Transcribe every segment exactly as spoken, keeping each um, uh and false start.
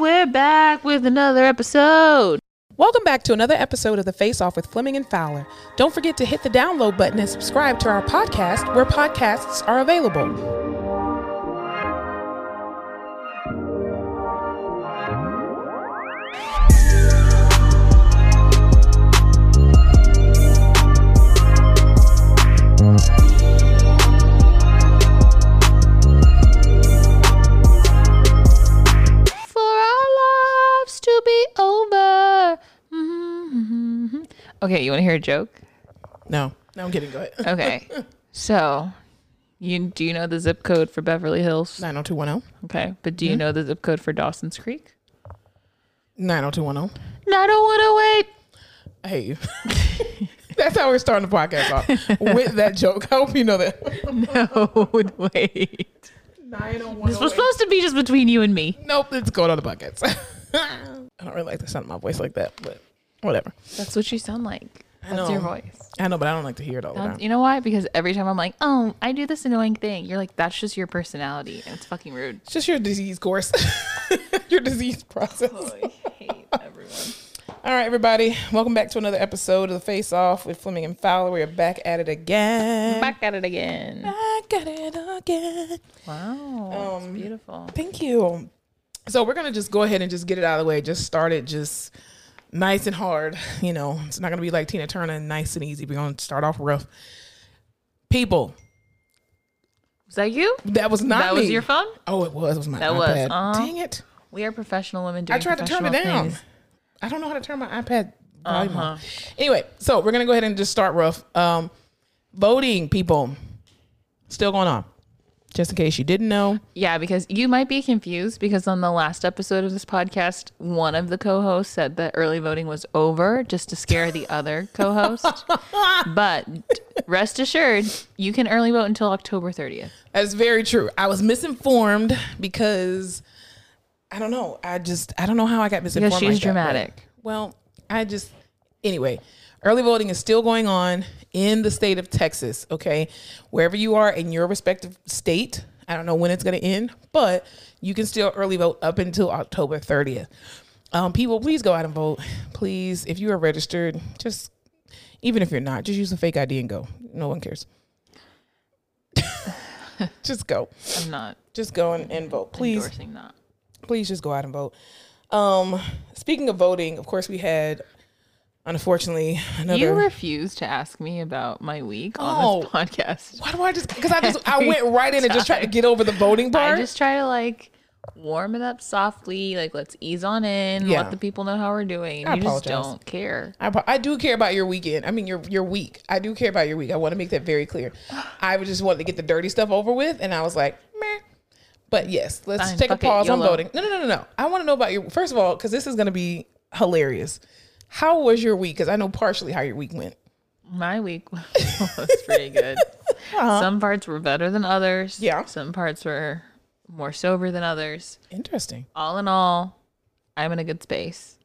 And we're back with another episode. Welcome back to another episode of the Face Off with Fleming and Fowler. Don't forget to hit the download button and subscribe to our podcast where podcasts are available. Okay, you want to hear a joke? No. No, I'm kidding. Go ahead. Okay. So, you do you know the zip code for Beverly Hills? nine oh two one oh. Okay. But do you mm-hmm. know the zip code for Dawson's Creek? nine oh two one oh. nine oh one oh eight. I hate you. That's how we're starting the podcast off. With that joke. I hope you know that. No, wait. nine oh one oh eight. This was supposed to be just between you and me. Nope, it's going on the podcast. I don't really like the sound of my voice like that, but... Whatever. That's what you sound like. That's I know. Your voice. I know, but I don't like to hear it all the time. You know why? Because every time I'm like, oh, I do this annoying thing. You're like, that's just your personality. And it's fucking rude. It's just your disease course. Your disease process. Oh, I hate everyone. All right, everybody. Welcome back to another episode of The Face Off with Fleming and Fowler. We are back at it again. Back at it again. Back at it again. Wow. Um, that's beautiful. Thank you. So we're going to just go ahead and just get it out of the way. Just start it. Just... Nice and hard, you know. It's not going to be like Tina Turner, nice and easy. We're going to start off rough. People. Was that you? That was not that me. That was your phone? Oh, it was. It was my that iPad. Was. Uh, Dang it. We are professional women doing I tried to turn it down. Things. I don't know how to turn my iPad volume uh-huh. on. Anyway, so we're going to go ahead and just start rough. Um, voting, people. Still going on. Just in case you didn't know. Yeah, because you might be confused because on the last episode of this podcast, one of the co-hosts said that early voting was over just to scare the other co-host. But rest assured, you can early vote until October thirtieth. That's very true. I was misinformed because, I don't know, I just, I don't know how I got misinformed. Because she's like dramatic. That, well, I just, anyway, early voting is still going on. In the state of Texas, okay, wherever you are in your respective state, I don't know when it's going to end, but you can still early vote up until October thirtieth. Um, people, please go out and vote. Please, if you are registered, just, even if you're not, just use a fake I D and go. No one cares. Just go. I'm not. Just go and, and vote, please. Endorsing that. Please just go out and vote. Um, speaking of voting, of course, we had... Unfortunately, another... You refused to ask me about my week on oh, this podcast. Why do I just... Because I just I went right in and just tried to get over the voting part. I just try to, like, warm it up softly. Like, let's ease on in. Yeah. Let the people know how we're doing. I you apologize. Just don't care. I, I do care about your weekend. I mean, your your week. I do care about your week. I want to make that very clear. I just wanted to get the dirty stuff over with, and I was like, meh. But, yes, let's Fine, take a pause it, on voting. No, no, no, no, no. I want to know about your... First of all, because this is going to be hilarious. How was your week? Because I know partially how your week went. My week was pretty good. Uh-huh. Some parts were better than others. Yeah. Some parts were more sober than others. Interesting. All in all, I'm in a good space.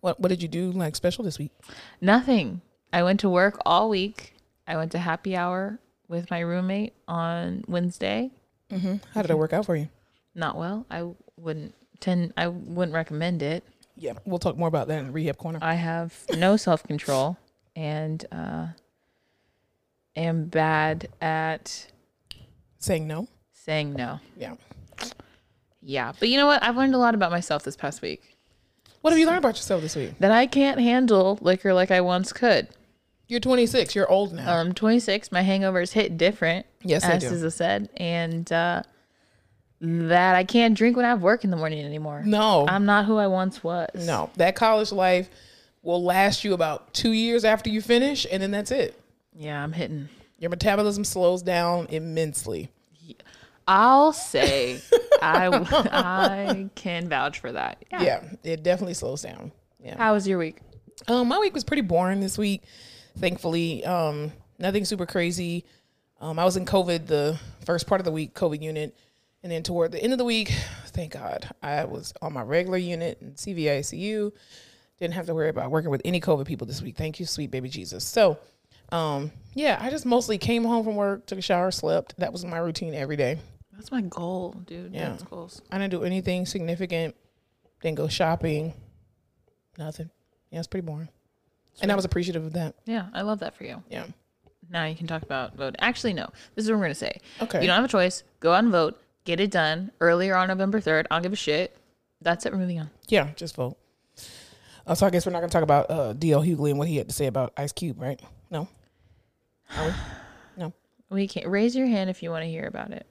What What did you do like special this week? Nothing. I went to work all week. I went to happy hour with my roommate on Wednesday. Mm-hmm. How did it work out for you? Not well. I wouldn't tend. I wouldn't recommend it. Yeah, we'll talk more about that in Rehab Corner. I have no self-control and uh, am bad at... Saying no? Saying no. Yeah. Yeah, but you know what? I've learned a lot about myself this past week. What have you learned about yourself this week? That I can't handle liquor like I once could. You're twenty-six. You're old now. I'm um, twenty-six. My hangovers hit different. Yes, as they do. As I said. And... Uh, that I can't drink when I have work in the morning anymore. No. I'm not who I once was. No. That college life will last you about two years after you finish, and then that's it. Yeah, I'm hitting. Your metabolism slows down immensely. Yeah. I'll say I, I can vouch for that. Yeah. Yeah, it definitely slows down. Yeah. How was your week? Um, my week was pretty boring this week, thankfully. Um, nothing super crazy. Um, I was in COVID the first part of the week, COVID unit. And then toward the end of the week, thank God, I was on my regular unit in C V I C U. Didn't have to worry about working with any COVID people this week. Thank you, sweet baby Jesus. So, um, yeah, I just mostly came home from work, took a shower, slept. That was my routine every day. That's my goal, dude. Yeah. That's goals. I didn't do anything significant. Didn't go shopping. Nothing. Yeah, it's pretty boring. That's and right. I was appreciative of that. Yeah, I love that for you. Yeah. Now you can talk about vote. Actually, no. This is what we're going to say. Okay. You don't have a choice. Go out and vote. Get it done earlier on November third. I don't give a shit. That's it. We're moving on. Yeah, just vote. Uh, so I guess we're not going to talk about uh, D L. Hughley and what he had to say about Ice Cube, right? No? Are we? No. We can't. Raise your hand if you want to hear about it.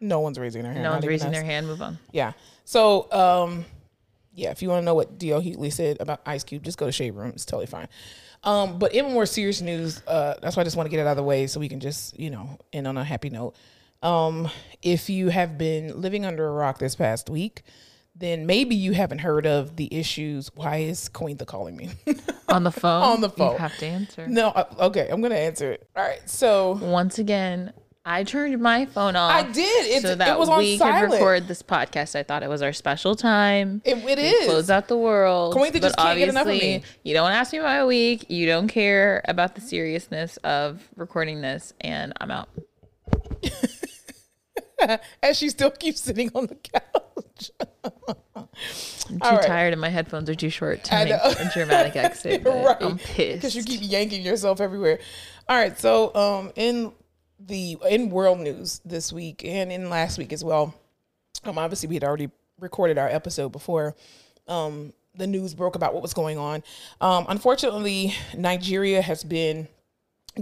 No one's raising their hand. No one's raising their hand. Move on. Yeah. So, um, yeah, if you want to know what D L. Hughley said about Ice Cube, just go to Shade Room. It's totally fine. Um, but even more serious news, uh, that's why I just want to get it out of the way so we can just, you know, end on a happy note. Um, if you have been living under a rock this past week, then maybe you haven't heard of the issues. Why is Queentha calling me? On the phone? On the phone. You have to answer. No. Okay. I'm going to answer it. All right. So once again, I turned my phone off. I did. It, so that it was on we silent. Could record this podcast. I thought it was our special time. It, it is. Close out the world. Queentha just can't get enough of me. You don't ask me about a week. You don't care about the seriousness of recording this. And I'm out. And she still keeps sitting on the couch. I'm too right. tired and my headphones are too short to I make know. a dramatic exit. Right. I'm pissed. Because you keep yanking yourself everywhere. All right. So um, in the in world news this week and in last week as well, um, obviously we had already recorded our episode before um, the news broke about what was going on. Um, unfortunately, Nigeria has been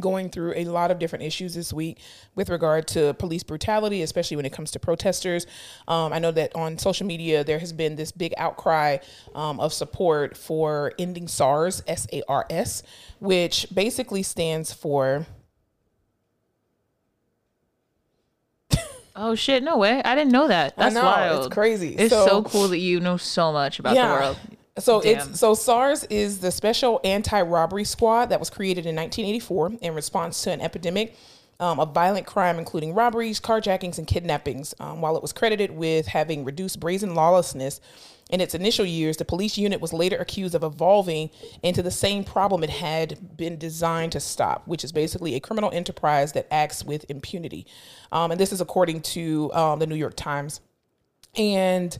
going through a lot of different issues this week with regard to police brutality, especially when it comes to protesters. Um, I know that on social media, there has been this big outcry um, of support for ending SARS, S A R S, which basically stands for... Oh, shit. No way. I didn't know that. That's I know, wild. It's crazy. It's so, so cool that you know so much about yeah. the world. So Damn. it's so SARS is the Special Anti-Robbery Squad that was created in nineteen eighty-four in response to an epidemic um, of violent crime, including robberies, carjackings, and kidnappings. Um, while it was credited with having reduced brazen lawlessness in its initial years, the police unit was later accused of evolving into the same problem it had been designed to stop, which is basically a criminal enterprise that acts with impunity. Um, and this is according to um, the New York Times. And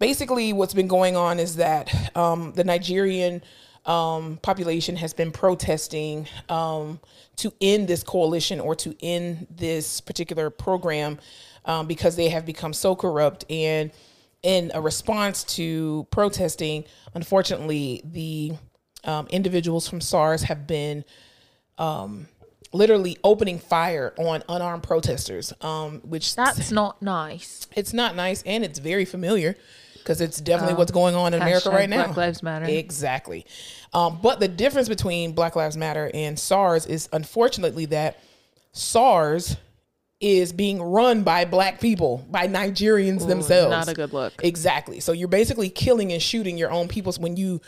basically, what's been going on is that um, the Nigerian um, population has been protesting um, to end this coalition or to end this particular program um, because they have become so corrupt. And in a response to protesting, unfortunately, the um, individuals from SARS have been um, literally opening fire on unarmed protesters, um, which that's not nice. It's not nice, and it's very familiar. Because it's definitely um, what's going on in America right now. Black Lives Matter. Exactly. Um, but the difference between Black Lives Matter and SARS is, unfortunately, that SARS is being run by black people, by Nigerians Ooh, themselves. Not a good look. Exactly. So you're basically killing and shooting your own people when you,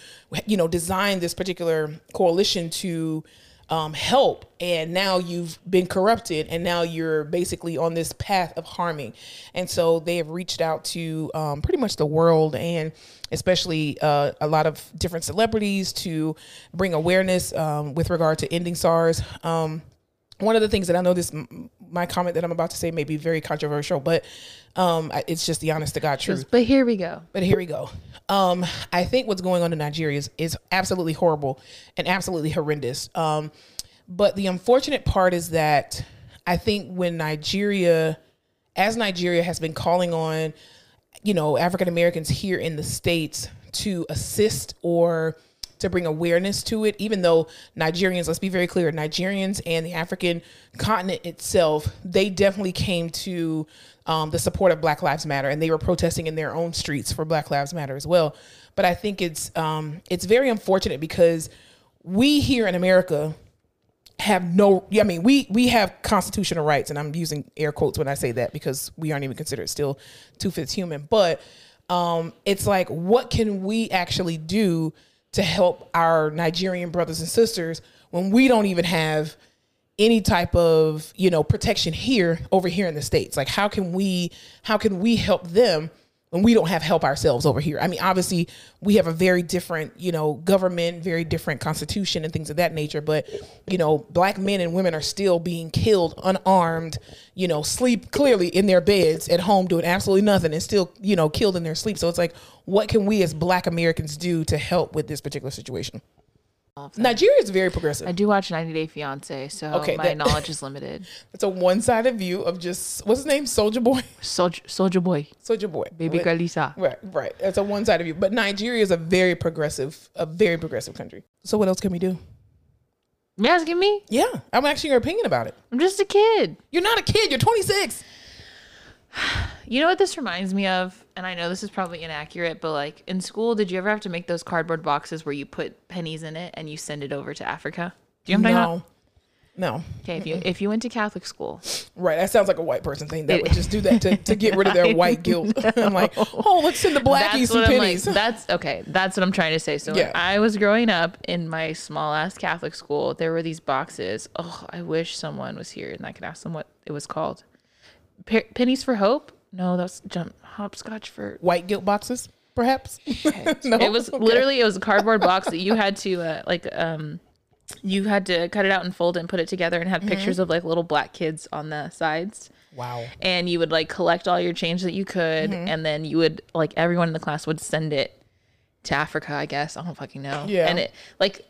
you know, design this particular coalition to um, help. And now you've been corrupted and now you're basically on this path of harming. And so they have reached out to um, pretty much the world and especially uh, a lot of different celebrities to bring awareness um, with regard to ending SARS. Um, one of the things that I know this, my comment that I'm about to say may be very controversial, but um, it's just the honest to God truth. But here we go. But here we go. Um, I think what's going on in Nigeria is, is absolutely horrible and absolutely horrendous. Um, But the unfortunate part is that I think when Nigeria, as Nigeria has been calling on, you know, African Americans here in the States to assist or to bring awareness to it, even though Nigerians, let's be very clear, Nigerians and the African continent itself, they definitely came to um, the support of Black Lives Matter and they were protesting in their own streets for Black Lives Matter as well. But I think it's um, it's very unfortunate because we here in America have no, I mean, we, we have constitutional rights, and I'm using air quotes when I say that because we aren't even considered still two-fifths human, but um, it's like, what can we actually do to help our Nigerian brothers and sisters when we don't even have any type of, you know, protection here over here in the States? Like, how can we, how can we help them when we don't have help ourselves over here. I mean, obviously we have a very different, you know, government, very different constitution and things of that nature. But, you know, black men and women are still being killed unarmed, you know, sleep clearly in their beds at home doing absolutely nothing and still, you know, killed in their sleep. So it's like, what can we as black Americans do to help with this particular situation? Nigeria is very progressive. I do watch ninety day fiance, so okay, my that, knowledge is limited. It's a one-sided view of just, what's his name? Soulja Boy? Soulja, Soulja Boy. Soulja Boy. Baby Kalisa. Right, right. It's a one-sided view. But Nigeria is a very progressive, a very progressive country. So what else can we do? You're asking me? Yeah. I'm asking your opinion about it. I'm just a kid. You're not a kid. You're twenty-six. You know what this reminds me of? And I know this is probably inaccurate, but like in school, did you ever have to make those cardboard boxes where you put pennies in it and you send it over to Africa? Do you know what I'm talking about? No. Okay, if you if you went to Catholic school. Right, that sounds like a white person thing that it, would just do that to, to get rid of their white guilt. I'm like, oh, let's send the blackies some pennies. Like, that's okay, that's what I'm trying to say. So yeah. When I was growing up in my small ass Catholic school, there were these boxes. Oh, I wish someone was here and I could ask them what it was called. P- pennies for hope? No, that's jump hopscotch for white guilt boxes, perhaps. No? It was okay. Literally it was a cardboard box that you had to uh, like um you had to cut it out and fold it and put it together and had mm-hmm. pictures of like little black kids on the sides. Wow. And you would like collect all your change that you could mm-hmm. and then you would like everyone in the class would send it to Africa, I guess. I don't fucking know. Yeah. And it like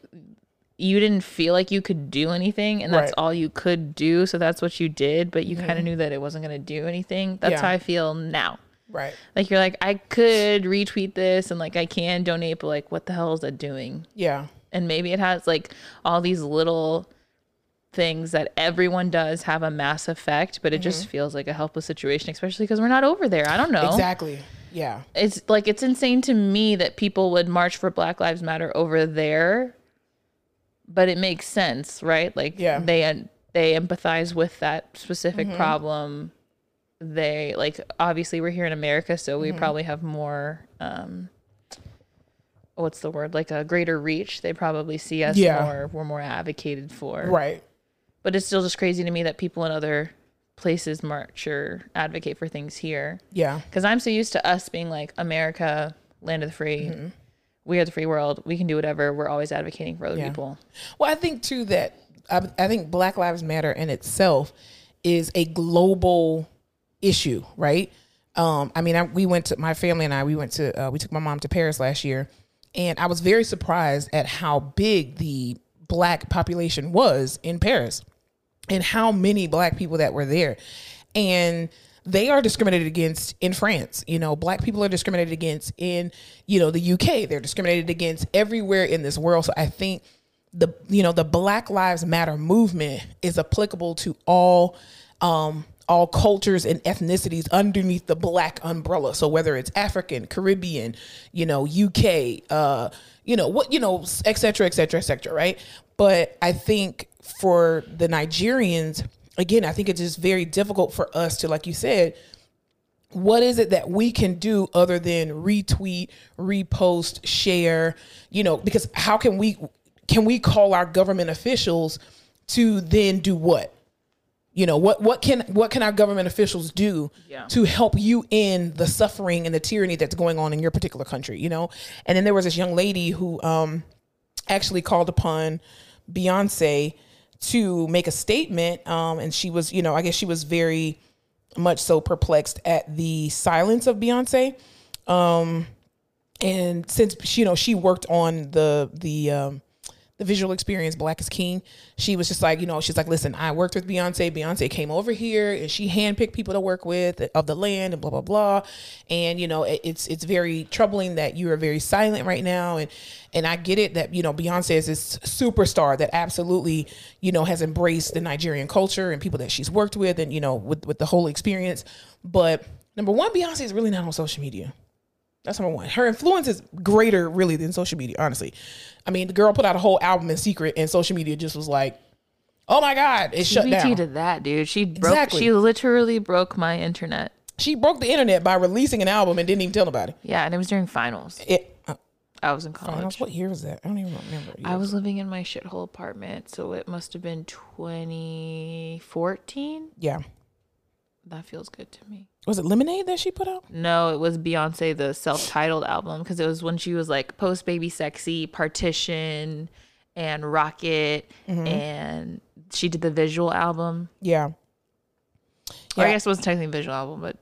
you didn't feel like you could do anything and that's right. all you could do. So that's what you did, but you mm-hmm. kind of knew that it wasn't going to do anything. That's yeah. how I feel now. Right. Like you're like, I could retweet this and like, I can donate, but like, what the hell is that doing? Yeah. And maybe it has like all these little things that everyone does have a mass effect, but it mm-hmm. just feels like a helpless situation, especially because we're not over there. I don't know. Exactly. Yeah. It's like, it's insane to me that people would march for Black Lives Matter over there. But it makes sense, right? Like yeah. they they empathize with that specific mm-hmm. problem. They like obviously we're here in America, so we mm-hmm. probably have more um what's the word? Like a greater reach. They probably see us yeah. more, we're more advocated for. Right. But it's still just crazy to me that people in other places march or advocate for things here. Yeah. Because I'm so used to us being like America, land of the free. Mm-hmm. We are the free world. We can do whatever. We're always advocating for other yeah. people. Well, I think too that I, I think Black Lives Matter in itself is a global issue, right? Um, I mean, I, we went to my family and I. We went to uh, we took my mom to Paris last year, and I was very surprised at how big the black population was in Paris, and how many black people that were there, and. They are discriminated against in France. You know, black people are discriminated against in, you know, the U K. They're discriminated against everywhere in this world. So I think the, you know, the Black Lives Matter movement is applicable to all, um, all cultures and ethnicities underneath the black umbrella. So whether it's African, Caribbean, you know, U K, uh, you know, what, you know, et cetera, et cetera, et cetera. Right. But I think for the Nigerians, again, I think it's just very difficult for us to, like you said, what is it that we can do other than retweet, repost, share, you know, because how can we, can we call our government officials to then do what? You know, what, what can, what can our government officials do yeah. to help you in the suffering and the tyranny that's going on in your particular country, you know? And then there was this young lady who um, actually called upon Beyonce to make a statement, um, and she was, you know, I guess she was very much so perplexed at the silence of Beyonce, um, and since she, you know, she worked on the the um, the visual experience, Black is King. She was just like, you know, she's like, listen, I worked with Beyonce. Beyonce came over here, and she handpicked people to work with of the land, and blah blah blah. And you know, it, it's it's very troubling that you are very silent right now, and. And I get it that, you know, Beyonce is this superstar that absolutely, you know, has embraced the Nigerian culture and people that she's worked with and, you know, with, with the whole experience. But number one, Beyonce is really not on social media. That's number one. Her influence is greater really than social media, honestly. I mean, the girl put out a whole album in secret and social media just was like, oh, my God, it's shut down. She did that, dude. She broke, exactly. She literally broke my internet. She broke the internet by releasing an album and didn't even tell nobody. Yeah, and it was during finals. It. I was in college. Finals? What year was that? I don't even remember. I was living in my shithole apartment, so it must have been twenty fourteen. Yeah. That feels good to me. Was it Lemonade that she put out? No, it was Beyonce, the self-titled album, because it was when she was like post Baby Sexy, Partition, and Rocket, mm-hmm. and she did the visual album. Yeah. yeah. Or I guess it wasn't technically a visual album, but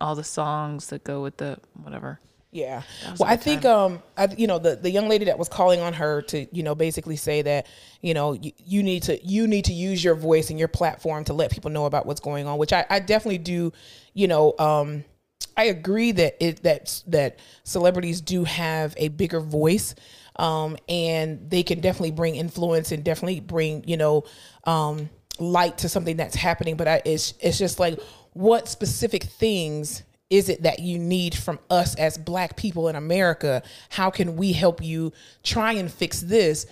all the songs that go with the whatever. Yeah. Well, I think, um, I, you know, the, the young lady that was calling on her to, you know, basically say that, you know, you, you need to, you need to use your voice and your platform to let people know about what's going on, which I, I definitely do, you know, um, I agree that it, that, that celebrities do have a bigger voice, um, and they can definitely bring influence and definitely bring, you know, um, light to something that's happening. But I, it's, it's just like, what specific things is it that you need from us as Black people in America? How can we help you try and fix this?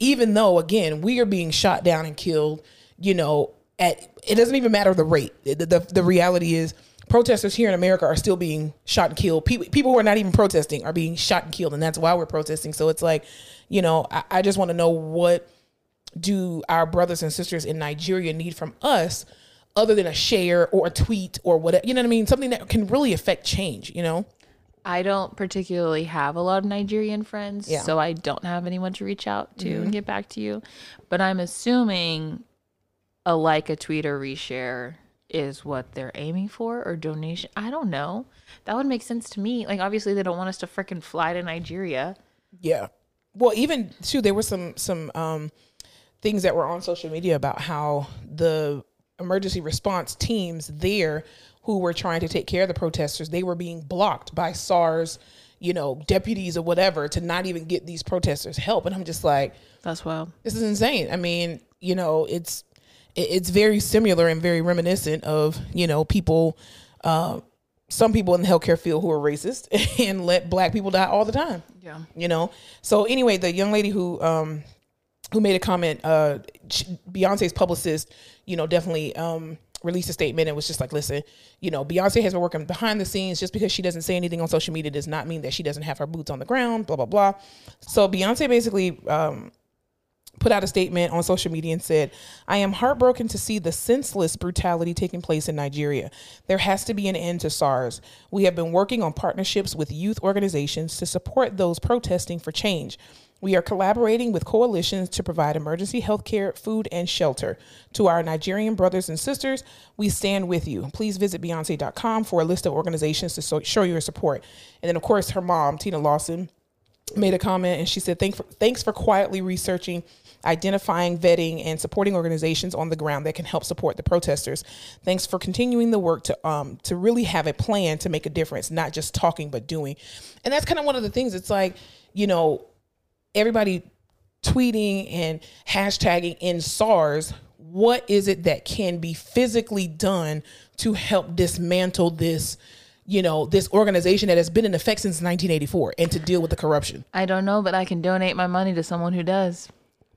Even though, again, we are being shot down and killed, you know, at, it doesn't even matter the rate. The, the, the reality is protesters here in America are still being shot and killed. People, people who are not even protesting are being shot and killed, and that's why we're protesting. So it's like, you know, I, I just want to know, what do our brothers and sisters in Nigeria need from us, other than a share or a tweet or whatever, you know what I mean? Something that can really affect change, you know? I don't particularly have a lot of Nigerian friends, yeah. so I don't have anyone to reach out to mm-hmm. and get back to you. But I'm assuming a like, a tweet, or reshare is what they're aiming for, or donation. I don't know. That would make sense to me. Like, obviously, they don't want us to freaking fly to Nigeria. Yeah. Well, even, too, there were some, some um, things that were on social media about how the emergency response teams there who were trying to take care of the protesters, they were being blocked by SARS, you know, deputies or whatever, to not even get these protesters help. And I'm just like, that's wild. This is insane. I mean, you know, it's, it's very similar and very reminiscent of, you know, people, uh, some people in the healthcare field who are racist and let Black people die all the time. Yeah. You know? So anyway, the young lady who, um, who made a comment, uh, Beyonce's publicist, you know, definitely um, released a statement and was just like, listen, you know, Beyonce has been working behind the scenes. Just because she doesn't say anything on social media does not mean that she doesn't have her boots on the ground, blah, blah, blah. So Beyonce basically um, put out a statement on social media and said, I am heartbroken to see the senseless brutality taking place in Nigeria. There has to be an end to SARS. We have been working on partnerships with youth organizations to support those protesting for change. We are collaborating with coalitions to provide emergency health care, food, and shelter. To our Nigerian brothers and sisters, we stand with you. Please visit Beyonce dot com for a list of organizations to so- show your support. And then, of course, her mom, Tina Lawson, made a comment, and she said, Thank for, thanks for quietly researching, identifying, vetting, and supporting organizations on the ground that can help support the protesters. Thanks for continuing the work to um to really have a plan to make a difference, not just talking, but doing. And that's kind of one of the things. It's like, you know, everybody tweeting and hashtagging in SARS, what is it that can be physically done to help dismantle this, you know, this organization that has been in effect since nineteen eighty-four and to deal with the corruption? I don't know, but I can donate my money to someone who does.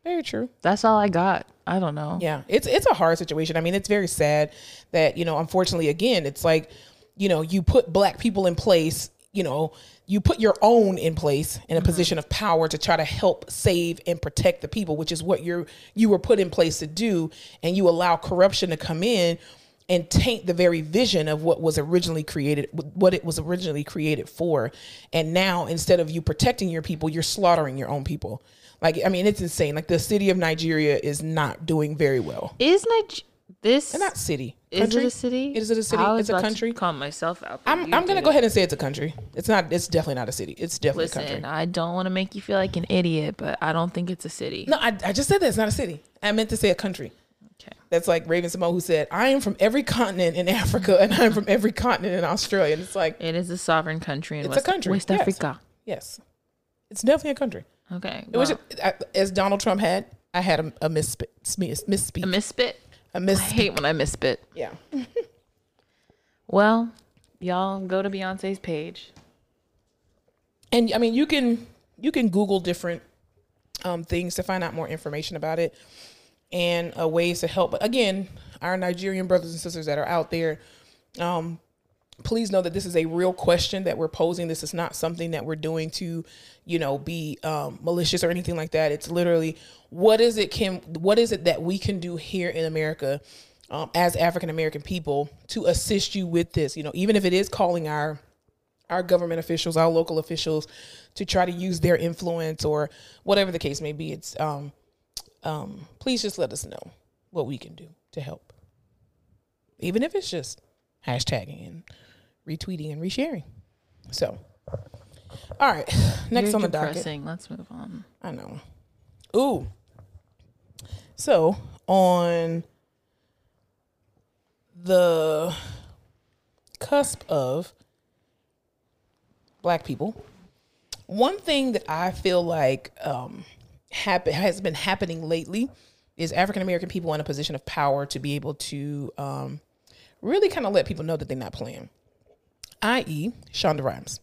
Very true. That's all I got. I don't know. Yeah, it's it's a hard situation. I mean, it's very sad that, you know, unfortunately, again, it's like, you know, you put Black people in place, you know, you put your own in place in a mm-hmm. position of power to try to help save and protect the people, which is what you're, you were put in place to do. And you allow corruption to come in and taint the very vision of what was originally created, what it was originally created for. And now, instead of you protecting your people, you're slaughtering your own people. Like, I mean, it's insane. Like, the city of Nigeria is not doing very well. Is Nigeria? This and not city. Country? Is it a city? Is it a city? It's a country. Call myself out. I'm I'm gonna go ahead and say it's a country. It's not. It's definitely not a city. It's definitely a country. Listen, I don't want to make you feel like an idiot, but I don't think it's a city. No, I I just said that it's not a city. I meant to say a country. Okay. That's like Raven Simone, who said, "I am from every continent in Africa, and I am from every continent in Australia." And it's like, it is a sovereign country. In it's West, a country. West Africa. Yes. yes. It's definitely a country. Okay. Well, it was just, as Donald Trump had. I had a, a misspit. Misspeak. A misspit. I, I hate when I misspit. Yeah. Well, y'all go to Beyonce's page. And I mean, you can you can Google different um, things to find out more information about it and uh, ways to help. But again, our Nigerian brothers and sisters that are out there, um, please know that this is a real question that we're posing. This is not something that we're doing to, you know, be um, malicious or anything like that. It's literally, what is it can, what is it that we can do here in America um, as African-American people to assist you with this. You know, even if it is calling our our government officials, our local officials to try to use their influence or whatever the case may be, it's um, um, please just let us know what we can do to help. Even if it's just hashtagging and retweeting and resharing. So, all right. Next You're on the depressing. docket. Let's move on. I know. Ooh. So, on the cusp of Black people, one thing that I feel like um, happen- has been happening lately is African-American people in a position of power to be able to um, really kind of let people know that they're not playing. that is. Shonda Rhimes.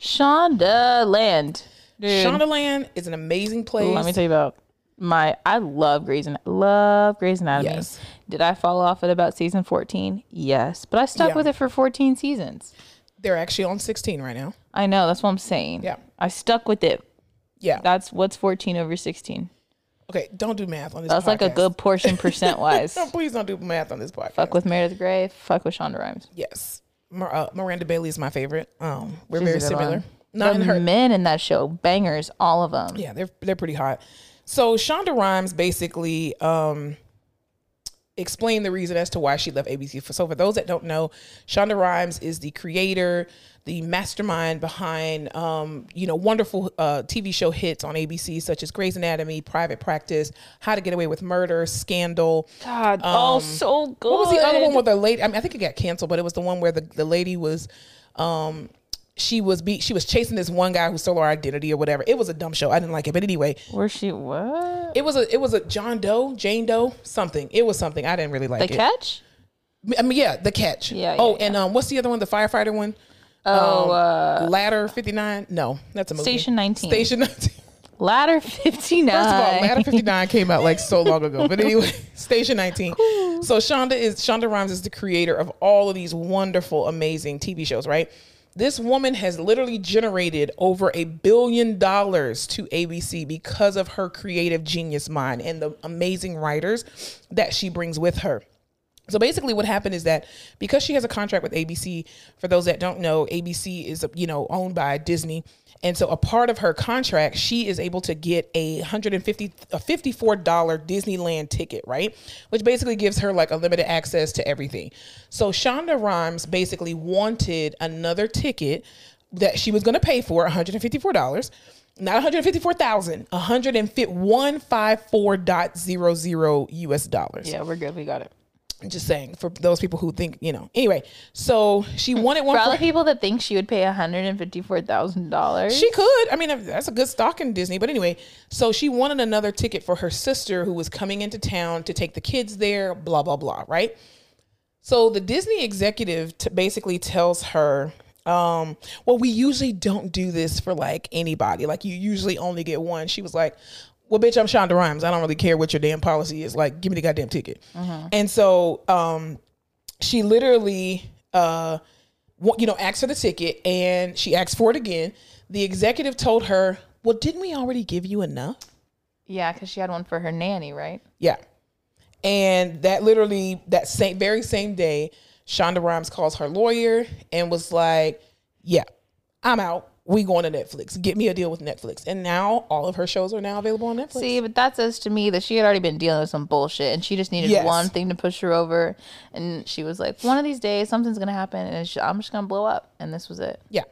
Shonda Land. Dude. Shonda Land is an amazing place. Let me tell you about my, I love Grey's Anatomy. Love Grey's Anatomy. Yes. Did I fall off at about season fourteen? Yes. But I stuck yeah. with it for fourteen seasons. They're actually on sixteen right now. I know. That's what I'm saying. Yeah. I stuck with it. Yeah. That's what's fourteen over sixteen. Okay, don't do math on this That's podcast. That's like a good portion percent-wise. No, please don't do math on this podcast. Fuck with Meredith Grey. Fuck with Shonda Rhimes. Yes. Mar- uh, Miranda Bailey is my favorite. Um, we're She's very similar. Not the in her- men in that show, bangers, all of them. Yeah, they're they're pretty hot. So Shonda Rhimes basically um, explained the reason as to why she left A B C. So for those that don't know, Shonda Rhimes is the creator, the mastermind behind, um, you know, wonderful uh, T V show hits on A B C, such as Grey's Anatomy, Private Practice, How to Get Away with Murder, Scandal. God, um, oh, so good. What was the other one with the lady? I mean, I think it got canceled, but it was the one where the, the lady was, um, she was be she was chasing this one guy who stole her identity or whatever. It was a dumb show. I didn't like it, but anyway. Where she what? It was a it was a John Doe, Jane Doe, something. It was something. I didn't really like the it. The Catch. I mean, yeah, The Catch. Yeah. yeah oh, yeah. and um, what's the other one? The firefighter one. Oh, um, uh, Ladder fifty-nine. No, that's a movie. Station nineteen. Station nineteen. Ladder fifty-nine. First of all, Ladder fifty-nine came out like so long ago. But anyway, Station nineteen. Cool. So Shonda is Shonda Rhimes is the creator of all of these wonderful, amazing T V shows, right? This woman has literally generated over a billion dollars to A B C because of her creative genius mind and the amazing writers that she brings with her. So basically what happened is that because she has a contract with A B C, for those that don't know, A B C is, you know, owned by Disney. And so a part of her contract, she is able to get a one hundred fifty dollars a fifty-four dollars Disneyland ticket, right? Which basically gives her like unlimited access to everything. So Shonda Rhimes basically wanted another ticket that she was going to pay for one hundred fifty-four dollars. Not one hundred fifty-four thousand, one hundred fifty-four thousand one hundred fifty-four dollars U S dollars. Yeah, we're good. We got it. Just saying for those people who think, you know, anyway, so she wanted one for, for all the people that think she would pay one hundred fifty-four thousand dollars. She could. I mean, that's a good stock in Disney. But anyway, so she wanted another ticket for her sister who was coming into town to take the kids there, blah, blah, blah. Right. So the Disney executive t- basically tells her, um, well, we usually don't do this for like anybody. Like you usually only get one. She was like, well, bitch, I'm Shonda Rhimes. I don't really care what your damn policy is. Like, give me the goddamn ticket. Mm-hmm. And so um, she literally, uh, you know, asked for the ticket and she asked for it again. The executive told her, well, didn't we already give you enough? Yeah, because she had one for her nanny, right? Yeah. And that literally, that same very same day, Shonda Rhimes calls her lawyer and was like, yeah, I'm out. We going to Netflix. Get me a deal with Netflix. And now all of her shows are now available on Netflix. See, but that says to me that she had already been dealing with some bullshit and she just needed yes. one thing to push her over. And she was like, one of these days, something's going to happen and it's, I'm just going to blow up. And this was it. Yeah.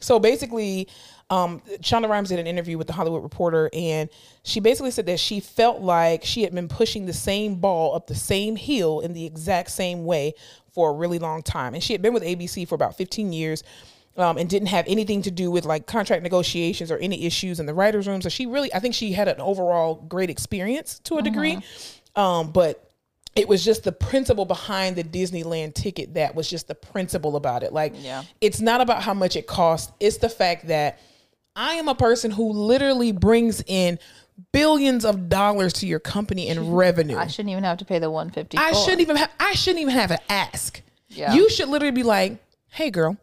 So basically, um, Shonda Rhimes did an interview with The Hollywood Reporter and she basically said that she felt like she had been pushing the same ball up the same hill in the exact same way for a really long time. And she had been with A B C for about fifteen years. Um, and didn't have anything to do with like contract negotiations or any issues in the writer's room. So she really, I think she had an overall great experience to a degree. Mm-hmm. Um, but it was just the principle behind the Disneyland ticket that was just the principle about it. Like, yeah. It's not about how much it costs. It's the fact that I am a person who literally brings in billions of dollars to your company in shouldn't, revenue. I shouldn't even have to pay the one hundred fifty dollars. I shouldn't even have, I shouldn't even have an ask. Yeah. You should literally be like, hey girl,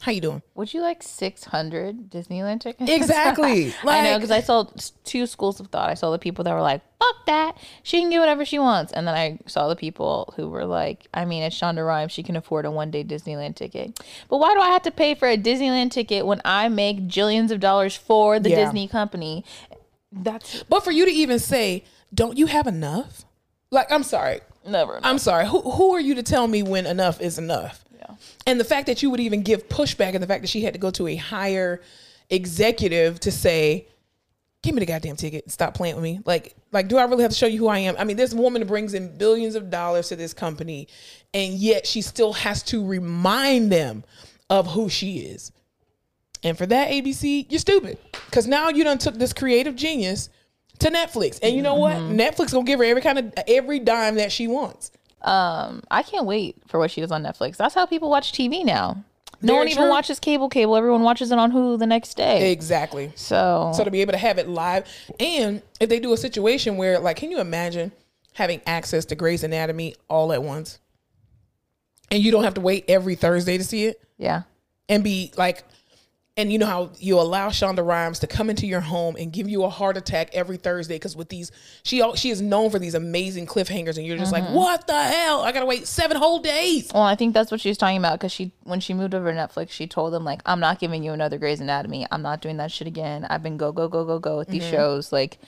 How you doing? Would you like six hundred Disneyland tickets? Exactly. Like, I know, because I saw two schools of thought. I saw the people that were like, fuck that, she can get whatever she wants. And then I saw the people who were like, I mean, it's Shonda Rhimes, she can afford a one-day Disneyland ticket. But why do I have to pay for a Disneyland ticket when I make jillions of dollars for the yeah. Disney company? That's. But for you to even say, don't you have enough? Like, I'm sorry. Never enough. I'm sorry. Who, who are you to tell me when enough is enough? Yeah. And the fact that you would even give pushback and the fact that she had to go to a higher executive to say, give me the goddamn ticket and stop playing with me. Like, like, do I really have to show you who I am? I mean, this woman brings in billions of dollars to this company, and yet she still has to remind them of who she is. And for that, A B C, you're stupid. Because now you done took this creative genius to Netflix. And you know mm-hmm. what? Netflix gonna give her every kind of every dime that she wants. Um, I can't wait for what she does on Netflix. That's how people watch T V now. No Very one even true. watches cable cable. Everyone watches it on Hulu the next day. Exactly. So So to be able to have it live. And if they do a situation where, like, can you imagine having access to Grey's Anatomy all at once? And you don't have to wait every Thursday to see it? Yeah. And be like, and you know how you allow Shonda Rhimes to come into your home and give you a heart attack every Thursday, because with these, she she is known for these amazing cliffhangers, and you're just mm-hmm. like, what the hell? I gotta wait seven whole days. Well, I think that's what she was talking about, because she when she moved over to Netflix, she told them, like, I'm not giving you another Grey's Anatomy. I'm not doing that shit again. I've been go, go, go, go, go with these mm-hmm. shows. Like,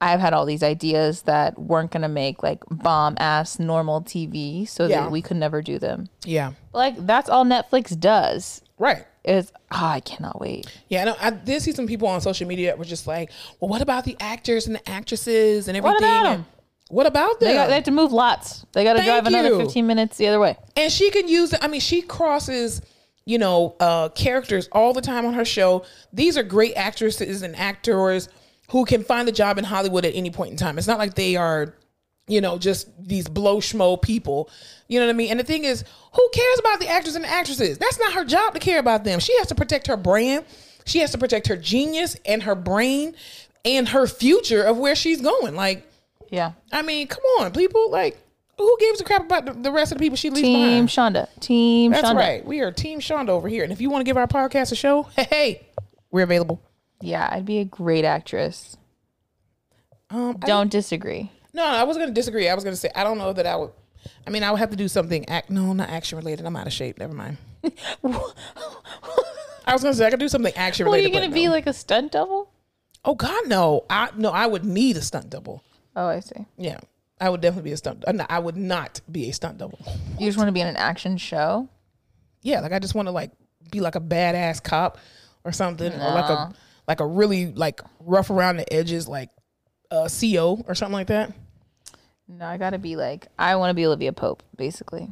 I've had all these ideas that weren't gonna make, like, bomb ass normal T V, so yeah. that we could never do them. Yeah. Like, that's all Netflix does. Right. Is oh, I cannot wait. Yeah, no, I did see some people on social media that were just like, well, what about the actors and the actresses and everything? What about them? What about them? They, got, they have to move lots. They got to drive you. another fifteen minutes the other way. And she can use it. I mean, she crosses, you know, uh, characters all the time on her show. These are great actresses and actors who can find a job in Hollywood at any point in time. It's not like they are, you know, just these blow schmo people. You know what I mean? And the thing is, who cares about the actors and the actresses? That's not her job to care about them. She has to protect her brand. She has to protect her genius and her brain and her future of where she's going. Like, yeah. I mean, come on, people. Like, who gives a crap about the, the rest of the people she leaves team behind? Shonda. Team That's Shonda. That's right. We are Team Shonda over here. And if you want to give our podcast a show, hey, hey, we're available. Yeah, I'd be a great actress. Um, Don't I, disagree. No, I was going to disagree. I was going to say, I don't know that I would. I mean, I would have to do something. Act, no, not action related. I'm out of shape. Never mind. I was going to say, I could do something action related. Well, are you going to be no. like a stunt double? Oh, God, no. I No, I would need a stunt double. Oh, I see. Yeah. I would definitely be a stunt. No, I would not be a stunt double. You just want to be in an action show? Yeah. Like, I just want to, like, be like a badass cop or something. No. Or like a, like a really, like, rough around the edges, like, uh C O or something like that. No, I gotta be like, I want to be Olivia Pope, basically.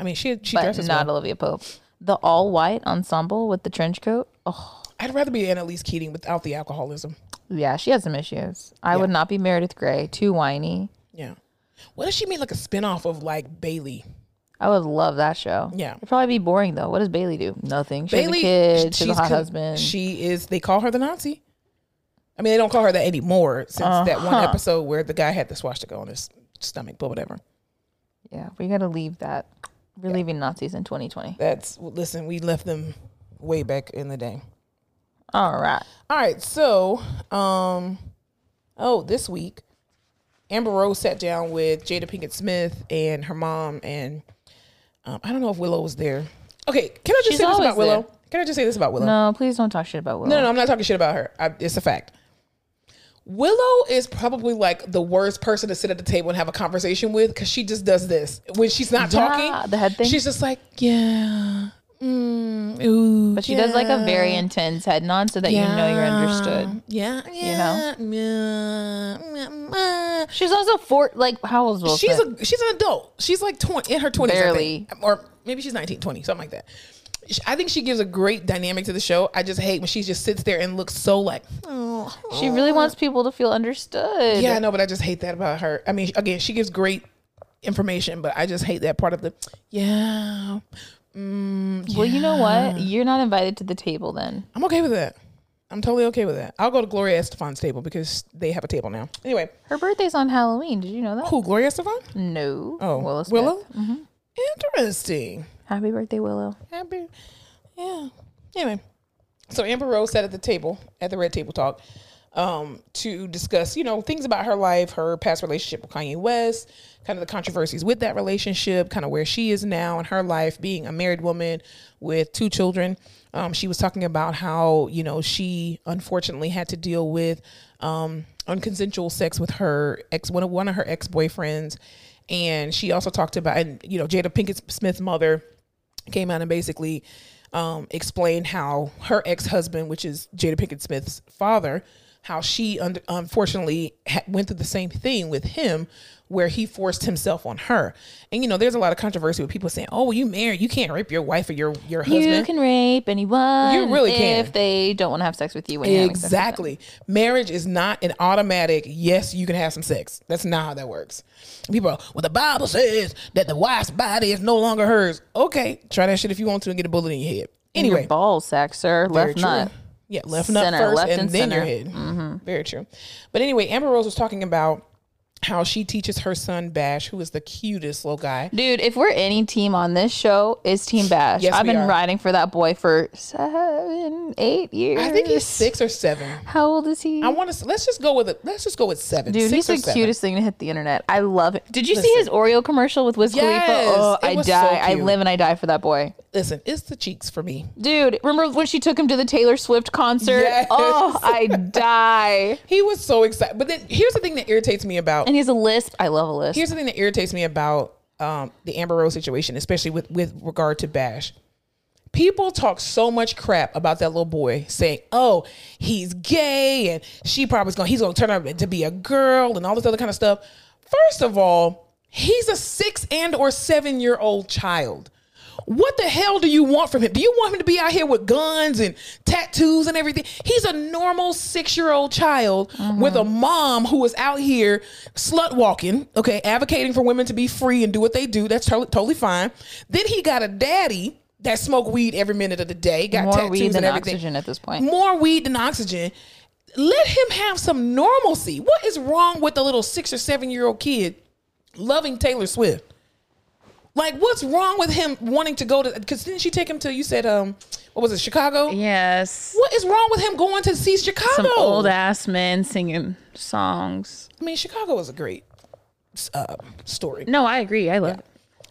I mean, she she but dresses not well. Olivia Pope. The all white ensemble with the trench coat. Oh, I'd rather be Annalise Keating without the alcoholism. Yeah, she has some issues. I yeah. would not be Meredith Grey. Too whiny. Yeah. What if she made like a spinoff of like Bailey? I would love that show. Yeah. It'd probably be boring though. What does Bailey do? Nothing. She Bailey, has a kid. She's a hot con- husband. She is. They call her the Nazi. I mean, they don't call her that anymore since uh, that one huh. episode where the guy had the swastika on his stomach, but whatever. Yeah, we got to leave that. We're yeah. leaving Nazis in twenty twenty. That's, listen, we left them way back in the day. All right. All right. So, um, oh, this week, Amber Rose sat down with Jada Pinkett Smith and her mom, and um, I don't know if Willow was there. Okay. Can I just She's say this about Willow? There. Can I just say this about Willow? No, please don't talk shit about Willow. No, no, no I'm not talking shit about her. I, it's a fact. Willow is probably like the worst person to sit at the table and have a conversation with, because she just does this when she's not yeah, talking. The head thing. She's just like, yeah, mm, ooh, but she yeah. does like a very intense head nod so that yeah. you know you're understood. Yeah, yeah, you know. Yeah. She's also four. Like, how old is Willow? She's a, she's an adult. She's like twenty in her twenties, barely, I think. Or maybe she's nineteen, twenty, something like that. I think she gives a great dynamic to the show. I just hate when she just sits there and looks so like, oh. She really wants people to feel understood. Yeah, I know, but I just hate that about her. I mean, again, she gives great information, but I just hate that part of the, yeah. Mm, yeah. Well, you know what? You're not invited to the table then. I'm okay with that. I'm totally okay with that. I'll go to Gloria Estefan's table because they have a table now. Anyway. Her birthday's on Halloween. Did you know that? Who, Gloria Estefan? No. Oh, Willow Smith. Willow? Mm-hmm. Interesting. Happy birthday, Willow. Happy Yeah. Anyway. So Amber Rose sat at the table at the Red Table Talk um, to discuss, you know, things about her life, her past relationship with Kanye West, kind of the controversies with that relationship, kind of where she is now in her life, being a married woman with two children. Um, she was talking about how, you know, she unfortunately had to deal with um, unconsensual sex with her ex, one of one of her ex-boyfriends. And she also talked about, and you know, Jada Pinkett Smith's mother came out and basically um, explained how her ex-husband, which is Jada Pinkett Smith's father, how she un- unfortunately ha- went through the same thing with him, where he forced himself on her. And, you know, there's a lot of controversy with people saying, oh, well, you married, you can't rape your wife or your, your husband. You can rape anyone. You really can. If they don't want to have sex with you. When exactly. You marriage is not an automatic, yes, you can have some sex. That's not how that works. People are, well, the Bible says that the wife's body is no longer hers. Okay, try that shit if you want to and get a bullet in your head. Anyway. Your ball sack, sir. Left true. Nut. Yeah, left center, nut first left and, and then your head. Mm-hmm. Very true. But anyway, Amber Rose was talking about how she teaches her son Bash, who is the cutest little guy. Dude, if we're any team on this show, it's Team Bash. Yes, I've been are. riding for that boy for seven, eight years. I think he's six or seven. How old is he? I want to. Let's just go with it. Let's just go with seven. Dude, six he's or the seven. Cutest thing to hit the internet. I love it. Did you Listen. see his Oreo commercial with Wiz yes, Khalifa? Oh, I die. So I live and I die for that boy. Listen, it's the cheeks for me. Dude, remember when she took him to the Taylor Swift concert? Yes. Oh, I die. He was so excited. But then here's the thing that irritates me about. And he's a lisp. I love a lisp. Here's the thing that irritates me about um, the Amber Rose situation, especially with, with regard to Bash. People talk so much crap about that little boy saying, oh, he's gay and she probably's going, he's going to turn out to be a girl and all this other kind of stuff. First of all, he's a six and or seven year old child. What the hell do you want from him? Do you want him to be out here with guns and tattoos and everything? He's a normal six-year-old child mm-hmm. with a mom who is out here slut walking, okay, advocating for women to be free and do what they do. That's to- totally fine. Then he got a daddy that smoked weed every minute of the day, got more tattoos weed than and everything. Oxygen at this point. More weed than oxygen. Let him have some normalcy. What is wrong with a little six or seven-year-old kid loving Taylor Swift? Like, what's wrong with him wanting to go to... Because didn't she take him to, you said, um, what was it, Chicago? Yes. What is wrong with him going to see Chicago? Some old-ass men singing songs. I mean, Chicago is a great uh, story. No, I agree. I love yeah. it.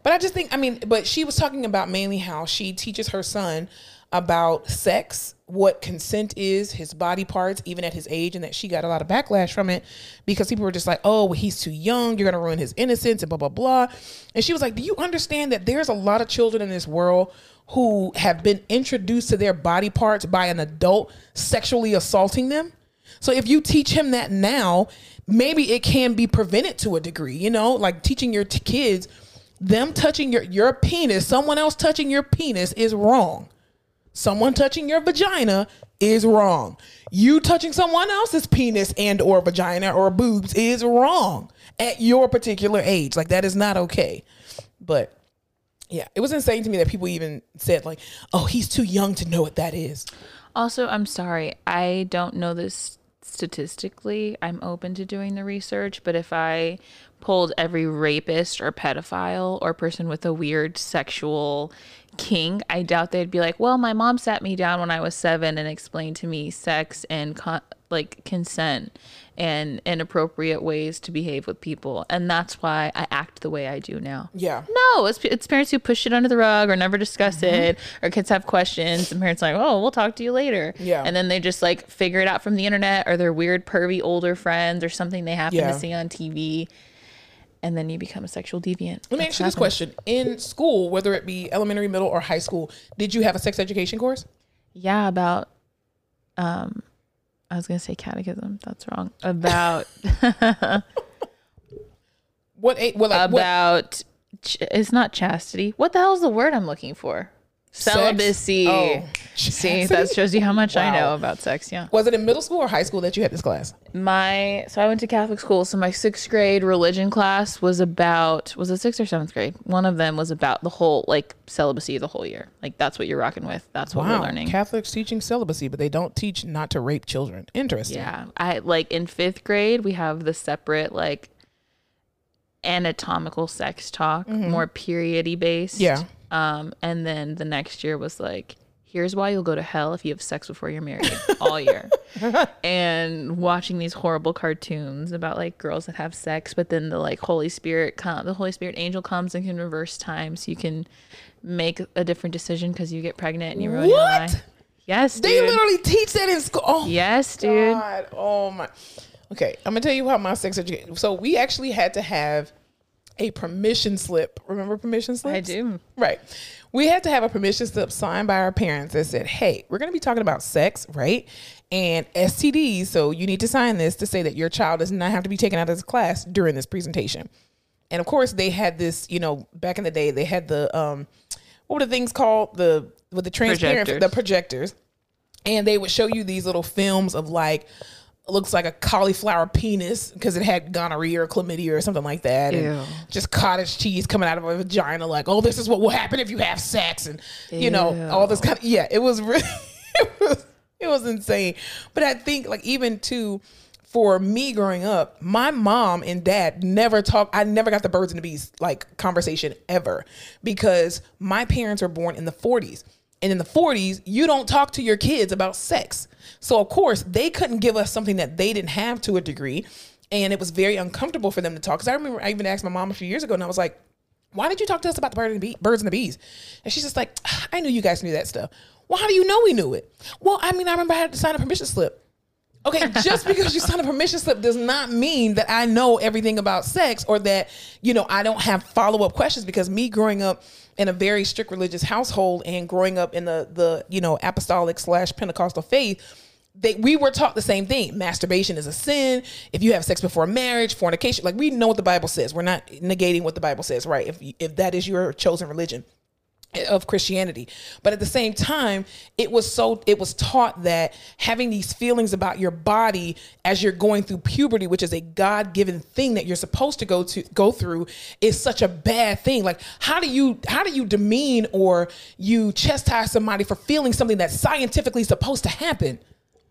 But I just think, I mean, but she was talking about mainly how she teaches her son about sex, what consent is, his body parts, even at his age, and that she got a lot of backlash from it because people were just like, oh, well, he's too young, you're gonna ruin his innocence and blah blah blah. And she was like, do you understand that there's a lot of children in this world who have been introduced to their body parts by an adult sexually assaulting them? So if you teach him that now, maybe it can be prevented to a degree, you know, like teaching your t- kids them touching your your penis, someone else touching your penis is wrong. Someone touching your vagina is wrong. You touching someone else's penis and or vagina or boobs is wrong at your particular age. Like, that is not okay. But yeah, it was insane to me that people even said like, oh, he's too young to know what that is. Also, I'm sorry. I don't know this statistically. I'm open to doing the research, but if I pulled every rapist or pedophile or person with a weird sexual king, I doubt they'd be like, well, my mom sat me down when I was seven and explained to me sex and con- like consent and inappropriate ways to behave with people, and that's why I act the way I do now. Yeah. No, it's, it's parents who push it under the rug or never discuss mm-hmm. it, or kids have questions and parents are like, oh, we'll talk to you later. Yeah. And then they just like figure it out from the internet or their weird pervy older friends or something they happen yeah. to see on T V. And then you become a sexual deviant. Let me ask you this question. In school, whether it be elementary, middle, or high school, did you have a sex education course? Yeah, about, um, I was going to say catechism. That's wrong. About, what? A, well, like, about, what? Ch- it's not chastity. What the hell is the word I'm looking for? Celibacy. Oh, see, that shows you how much wow. I know about sex. Yeah. Was it in middle school or high school that you had this class? My so I went to Catholic school. So my sixth grade religion class was about was it sixth or seventh grade? One of them was about the whole like celibacy the whole year. Like, that's what you're rocking with. That's what wow. we're learning. Catholics teaching celibacy, but they don't teach not to rape children. Interesting. Yeah, I like in fifth grade we have the separate like anatomical sex talk, mm-hmm. more periody based. Yeah. Um, and then the next year was like, here's why you'll go to hell if you have sex before you're married all year. And watching these horrible cartoons about like girls that have sex, but then the like Holy Spirit, com- the Holy Spirit angel comes and can reverse time so you can make a different decision because you get pregnant and you ruin what? your life. Yes, dude. They literally teach that in school. Oh, yes, dude. God. Oh my. Okay, I'm gonna tell you how my sex education. So we actually had to have a permission slip. Remember permission slips? I do. Right. We had to have a permission slip signed by our parents that said, hey, we're going to be talking about sex, right? And S T Ds. So you need to sign this to say that your child does not have to be taken out of this class during this presentation. And of course they had this, you know, back in the day, they had the, um, what were the things called? The, with the transparent, projectors. the projectors. And they would show you these little films of like, looks like a cauliflower penis because it had gonorrhea or chlamydia or something like that. And Ew. just cottage cheese coming out of a vagina like, oh, this is what will happen if you have sex. And, Ew. you know, all this kind of, yeah, it was really, it was, it was insane. But I think like even too, for me growing up, my mom and dad never talked. I never got the birds and the bees like conversation ever because my parents were born in the forties. And in the forties, you don't talk to your kids about sex. So, of course, they couldn't give us something that they didn't have to a degree. And it was very uncomfortable for them to talk. Because I remember I even asked my mom a few years ago, and I was like, why did you talk to us about the bird and bee, birds and the bees? And she's just like, I knew you guys knew that stuff. Well, how do you know we knew it? Well, I mean, I remember I had to sign a permission slip. Okay, just because you sign a permission slip does not mean that I know everything about sex or that, you know, I don't have follow-up questions. Because me growing up in a very strict religious household and growing up in the, the you know, apostolic slash Pentecostal faith, they, we were taught the same thing. Masturbation is a sin. If you have sex before marriage, fornication, like we know what the Bible says. We're not negating what the Bible says, right? If, if that is your chosen religion of Christianity. But at the same time, it was so it was taught that having these feelings about your body as you're going through puberty, which is a God-given thing that you're supposed to go to go through, is such a bad thing. Like, how do you how do you demean or you chastise somebody for feeling something that's scientifically supposed to happen?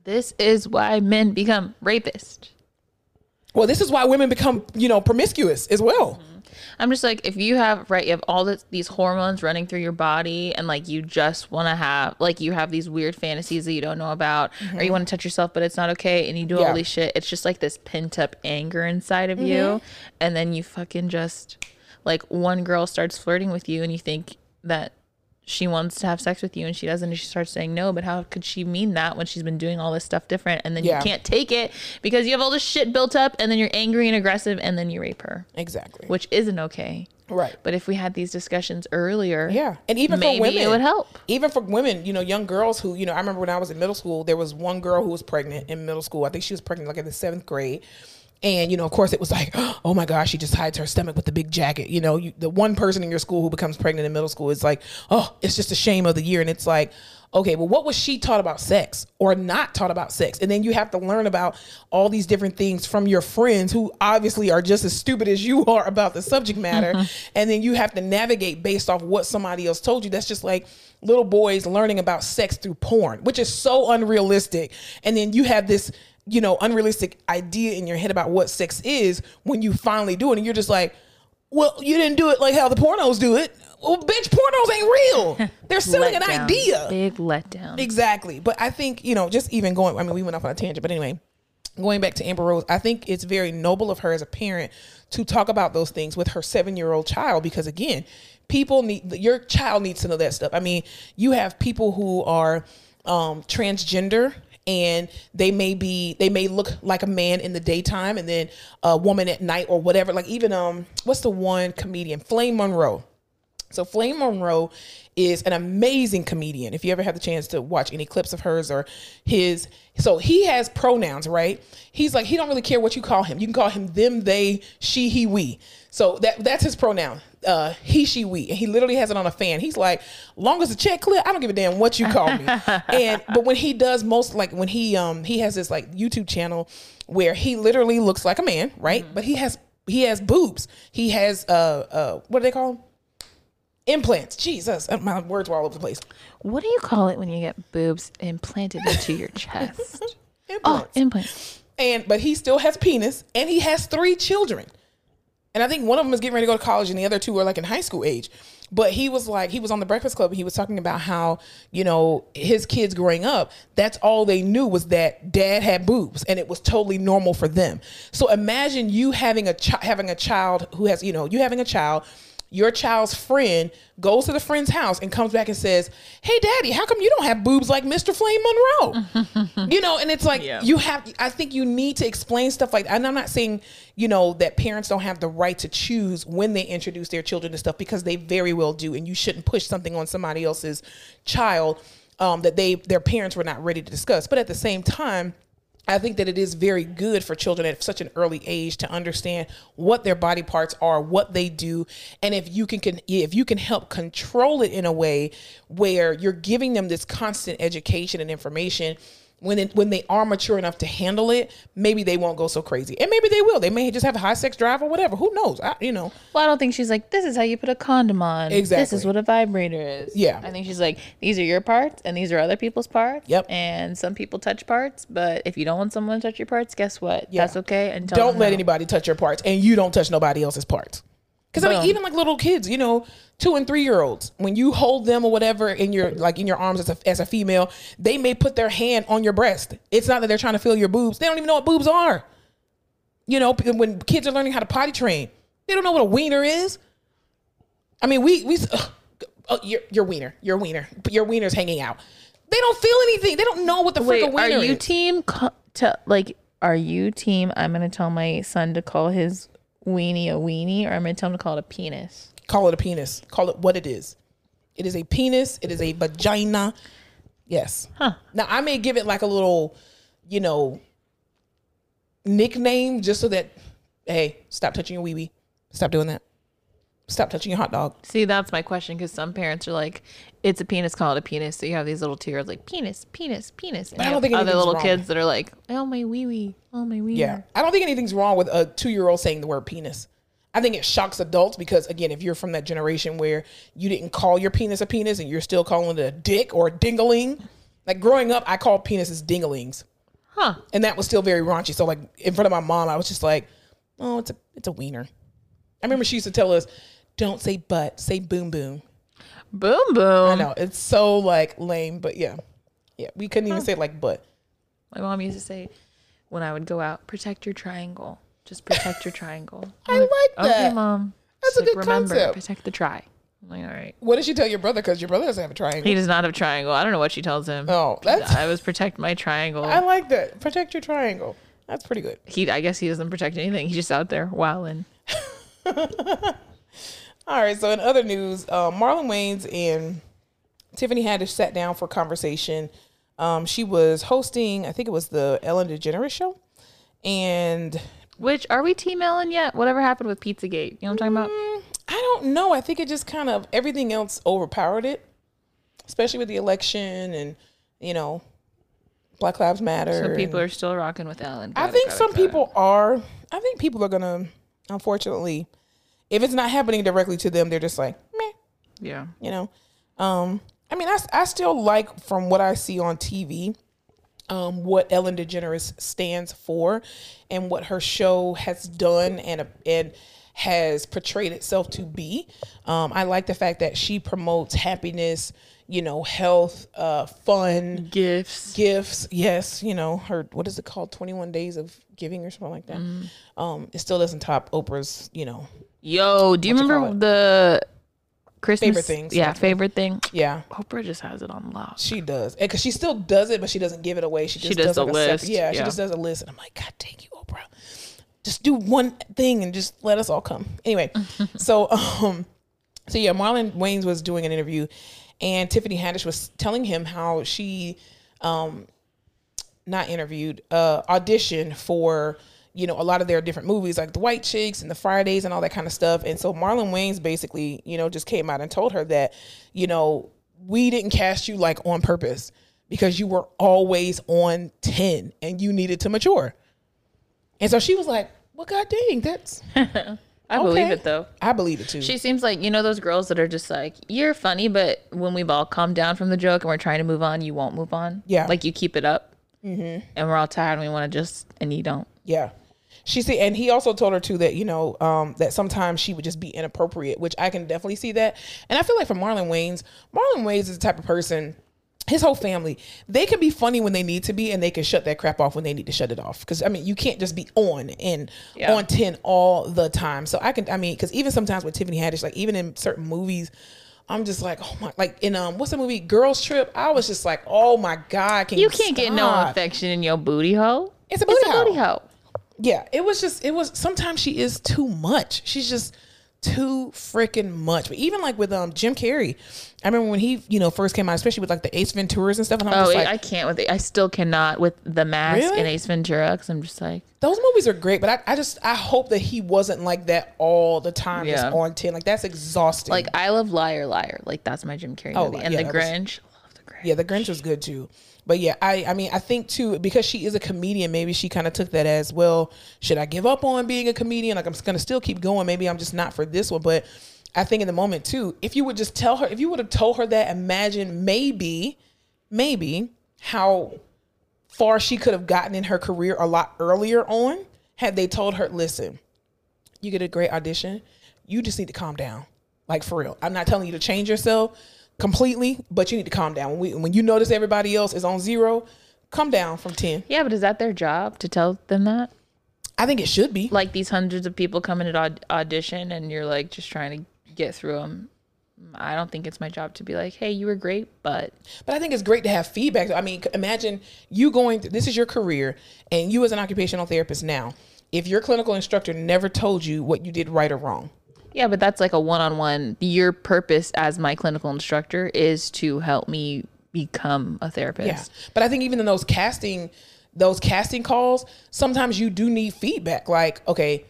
This is why men become rapists. Well, this is why women become, you know, promiscuous as well. Mm-hmm. I'm just like, if you have, right, you have all this, these hormones running through your body and like you just want to have, like you have these weird fantasies that you don't know about, mm-hmm. or you want to touch yourself, but it's not okay. And you do yeah. all this shit. It's just like this pent up anger inside of mm-hmm. you. And then you fucking just like one girl starts flirting with you and you think that she wants to have sex with you and she doesn't, and she starts saying no, but how could she mean that when she's been doing all this stuff different? And then yeah. you can't take it because you have all this shit built up and then you're angry and aggressive and then you rape her. Exactly. Which isn't okay. Right. But if we had these discussions earlier, yeah, and even maybe for women, it would help. Even for women, you know, young girls who, you know, I remember when I was in middle school, there was one girl who was pregnant in middle school. I think she was pregnant like in the seventh grade. And, you know, of course, it was like, oh, my gosh, she just hides her stomach with the big jacket. You know, you, the one person in your school who becomes pregnant in middle school is like, oh, it's just a shame of the year. And it's like, OK, well, what was she taught about sex or not taught about sex? And then you have to learn about all these different things from your friends who obviously are just as stupid as you are about the subject matter. Mm-hmm. And then you have to navigate based off what somebody else told you. That's just like little boys learning about sex through porn, which is so unrealistic. And then you have this, you know, unrealistic idea in your head about what sex is when you finally do it. And you're just like, well, you didn't do it like how the pornos do it. Well, bitch, pornos ain't real. They're selling an down. idea. Big letdown. Exactly. But I think, you know, just even going, I mean, we went off on a tangent, but anyway, going back to Amber Rose, I think it's very noble of her as a parent to talk about those things with her seven-year-old child, because again, people need, your child needs to know that stuff. I mean, you have people who are um, transgender, and they may be, they may look like a man in the daytime and then a woman at night or whatever. Like even, um, what's the one comedian? Flame Monroe. So Flame Monroe is an amazing comedian. If you ever have the chance to watch any clips of hers or his, so he has pronouns, right? He's like, he don't really care what you call him. You can call him them, they, she, he, we. So that that's his pronoun. Uh, he, she, we. And he literally has it on a fan. He's like, long as the check clear, I don't give a damn what you call me. And but when he does most, like when he um he has this like YouTube channel where he literally looks like a man, right? Mm-hmm. But he has he has boobs. He has uh uh what do they call them? Implants. Jesus, my words were all over the place. What do you call it when you get boobs implanted into your chest? Implants. Oh, implants. And but he still has penis, and he has three children. And I think one of them is getting ready to go to college and the other two are like in high school age. But he was like, he was on the Breakfast Club and he was talking about how, you know, his kids growing up, that's all they knew was that dad had boobs and it was totally normal for them. So imagine you having a child, having a child who has, you know, you having a child, your child's friend goes to the friend's house and comes back and says, hey, daddy, how come you don't have boobs like Mister Flame Monroe? You know, and it's like, yeah. you have, I think you need to explain stuff like that. And I'm not saying, you know, that parents don't have the right to choose when they introduce their children to stuff, because they very well do. And you shouldn't push something on somebody else's child um, that they, their parents were not ready to discuss. But at the same time, I think that it is very good for children at such an early age to understand what their body parts are, what they do. And if you can, can if you can help control it in a way where you're giving them this constant education and information, when it, when they are mature enough to handle it, maybe they won't go so crazy. And maybe they will. They may just have a high sex drive or whatever. Who knows? I, you know. Well, I don't think she's like, this is how you put a condom on. Exactly. This is what a vibrator is. Yeah. I think she's like, these are your parts and these are other people's parts. Yep. And some people touch parts, but if you don't want someone to touch your parts, guess what? Yeah. That's okay. And don't them let them. anybody touch your parts, and you don't touch nobody else's parts. Because I mean, even like little kids, you know, two and three year olds, when you hold them or whatever in your like in your arms as a, as a female, they may put their hand on your breast. It's not that they're trying to feel your boobs. They don't even know what boobs are. You know, when kids are learning how to potty train, they don't know what a wiener is. I mean, we we uh, your your wiener, your wiener, your wiener's hanging out. They don't feel anything. They don't know what the freaking wiener is. Are you team to, like? Are you team? I'm gonna tell my son to call his weenie a weenie, or I'm gonna tell him to call it a penis. Call it a penis. Call it what it is. It is a penis. It is a vagina. Yes. Huh. Now I may give it like a little, you know, nickname just so that, hey, stop touching your wee wee. Stop doing that. Stop touching your hot dog. See, that's my question, because some parents are like, it's a penis, call it a penis. So you have these little tiers like penis, penis, penis. And I don't think other little wrong. kids that are like, oh, my wee wee, oh, my wee. Yeah. I don't think anything's wrong with a two year old saying the word penis. I think it shocks adults because, again, if you're from that generation where you didn't call your penis a penis and you're still calling it a dick or a dingling, like growing up, I called penises dinglings. Huh. And that was still very raunchy. So, like, in front of my mom, I was just like, oh, it's a, it's a wiener. I remember she used to tell us, don't say butt, say boom boom. Boom boom. I know, it's so like lame, but yeah. Yeah, we couldn't even huh. say like butt. My mom used to say when I would go out, protect your triangle. Just protect your triangle. I'm I like, like that. Okay, mom. That's She's a like, good remember, concept. Protect the tri. I'm like, all right. What did she tell your brother? Because your brother doesn't have a triangle. He does not have a triangle. I don't know what she tells him. Oh, that's... I was protect my triangle. I like that. Protect your triangle. That's pretty good. He, I guess he doesn't protect anything. He's just out there wilding. All right, so in other news, uh, Marlon Wayans and Tiffany Haddish sat down for a conversation. Um, she was hosting, I think it was the Ellen DeGeneres show. And which, are we team Ellen yet? Whatever happened with Pizzagate, you know what I'm talking about? Mm, I don't know. I think it just kind of, everything else overpowered it, especially with the election and, you know, Black Lives Matter. So people and, are still rocking with Ellen. Got I think it, some it, people are. I think people are going to, unfortunately, if it's not happening directly to them, they're just like, meh. Yeah. You know? Um, I mean, I, I still like, from what I see on T V, um, what Ellen DeGeneres stands for and what her show has done and, and has portrayed itself to be. Um, I like the fact that she promotes happiness, you know, health, uh, fun. Gifts. Gifts, yes. You know, her, what is it called? twenty-one days of Giving or something like that. Mm. Um, it still doesn't top Oprah's, you know. Yo, do you remember you the Christmas favorite things? Yeah, favorite thing. Yeah, Oprah just has it on lock. She does, because she still does it, but she doesn't give it away. She just she does, does like a list. Separate, yeah, yeah, she just does a list, and I'm like, God, dang you, Oprah. Just do one thing and just let us all come. Anyway, so um, so yeah, Marlon Wayans was doing an interview, and Tiffany Haddish was telling him how she, um, not interviewed, uh, auditioned for, you know, a lot of their different movies, like the White Chicks and the Fridays and all that kind of stuff. And so Marlon Wayans basically, you know, just came out and told her that, you know, we didn't cast you like on purpose because you were always on ten and you needed to mature. And so she was like, well, God dang, that's... I okay. believe it, though. I believe it, too. She seems like, you know, those girls that are just like, you're funny, but when we've all come down from the joke and we're trying to move on, you won't move on. Yeah. Like, you keep it up. Mm-hmm. And we're all tired and we want to just, and you don't. Yeah. She said, and he also told her too that, you know, um, that sometimes she would just be inappropriate, which I can definitely see that. And I feel like for Marlon Wayans, Marlon Wayans is the type of person, his whole family, they can be funny when they need to be, and they can shut that crap off when they need to shut it off. Because, I mean, you can't just be on and yeah. on ten all the time. So I can, I mean, because even sometimes with Tiffany Haddish, like even in certain movies, I'm just like, oh my, like in, um, what's the movie, Girls Trip? I was just like, oh my God, can you, you can't stop? Get no affection in your booty hole. It's a booty, it's a booty hole. Yeah, it was just, it was, sometimes she is too much. She's just too freaking much. But even like with um Jim Carrey, I remember when he, you know, first came out, especially with like the Ace Venturas and stuff. And I'm oh, just like, I can't with it. I still cannot with The Mask really? and Ace Ventura, because I'm just like, those movies are great, but I, I just, I hope that he wasn't like that all the time, yeah. just on ten. Like, that's exhausting. Like, I love Liar, Liar. Like, that's my Jim Carrey movie. Oh, and yeah, The Grinch. Was, I love The Grinch. Yeah, The Grinch was good too. But yeah, I, I mean, I think too, because she is a comedian, maybe she kind of took that as, well, should I give up on being a comedian? Like, I'm going to still keep going. Maybe I'm just not for this one. But I think in the moment too, if you would just tell her, if you would have told her that, imagine maybe, maybe how far she could have gotten in her career a lot earlier on had they told her, listen, you get a great audition. You just need to calm down. Like, for real. I'm not telling you to change yourself completely, but you need to calm down. When, we, when you notice everybody else is on zero, come down from ten. Yeah, but is that their job to tell them that? I think it should be. Like, these hundreds of people coming to aud- audition and you're like just trying to get through them. I don't think it's my job to be like, hey, you were great, but... But I think it's great to have feedback. I mean, imagine you going through, this is your career, and you as an occupational therapist now, if your clinical instructor never told you what you did right or wrong. Yeah, but that's like a one-on-one. Your purpose as my clinical instructor is to help me become a therapist. Yeah. But I think even in those casting, those casting calls, sometimes you do need feedback. Like, okay,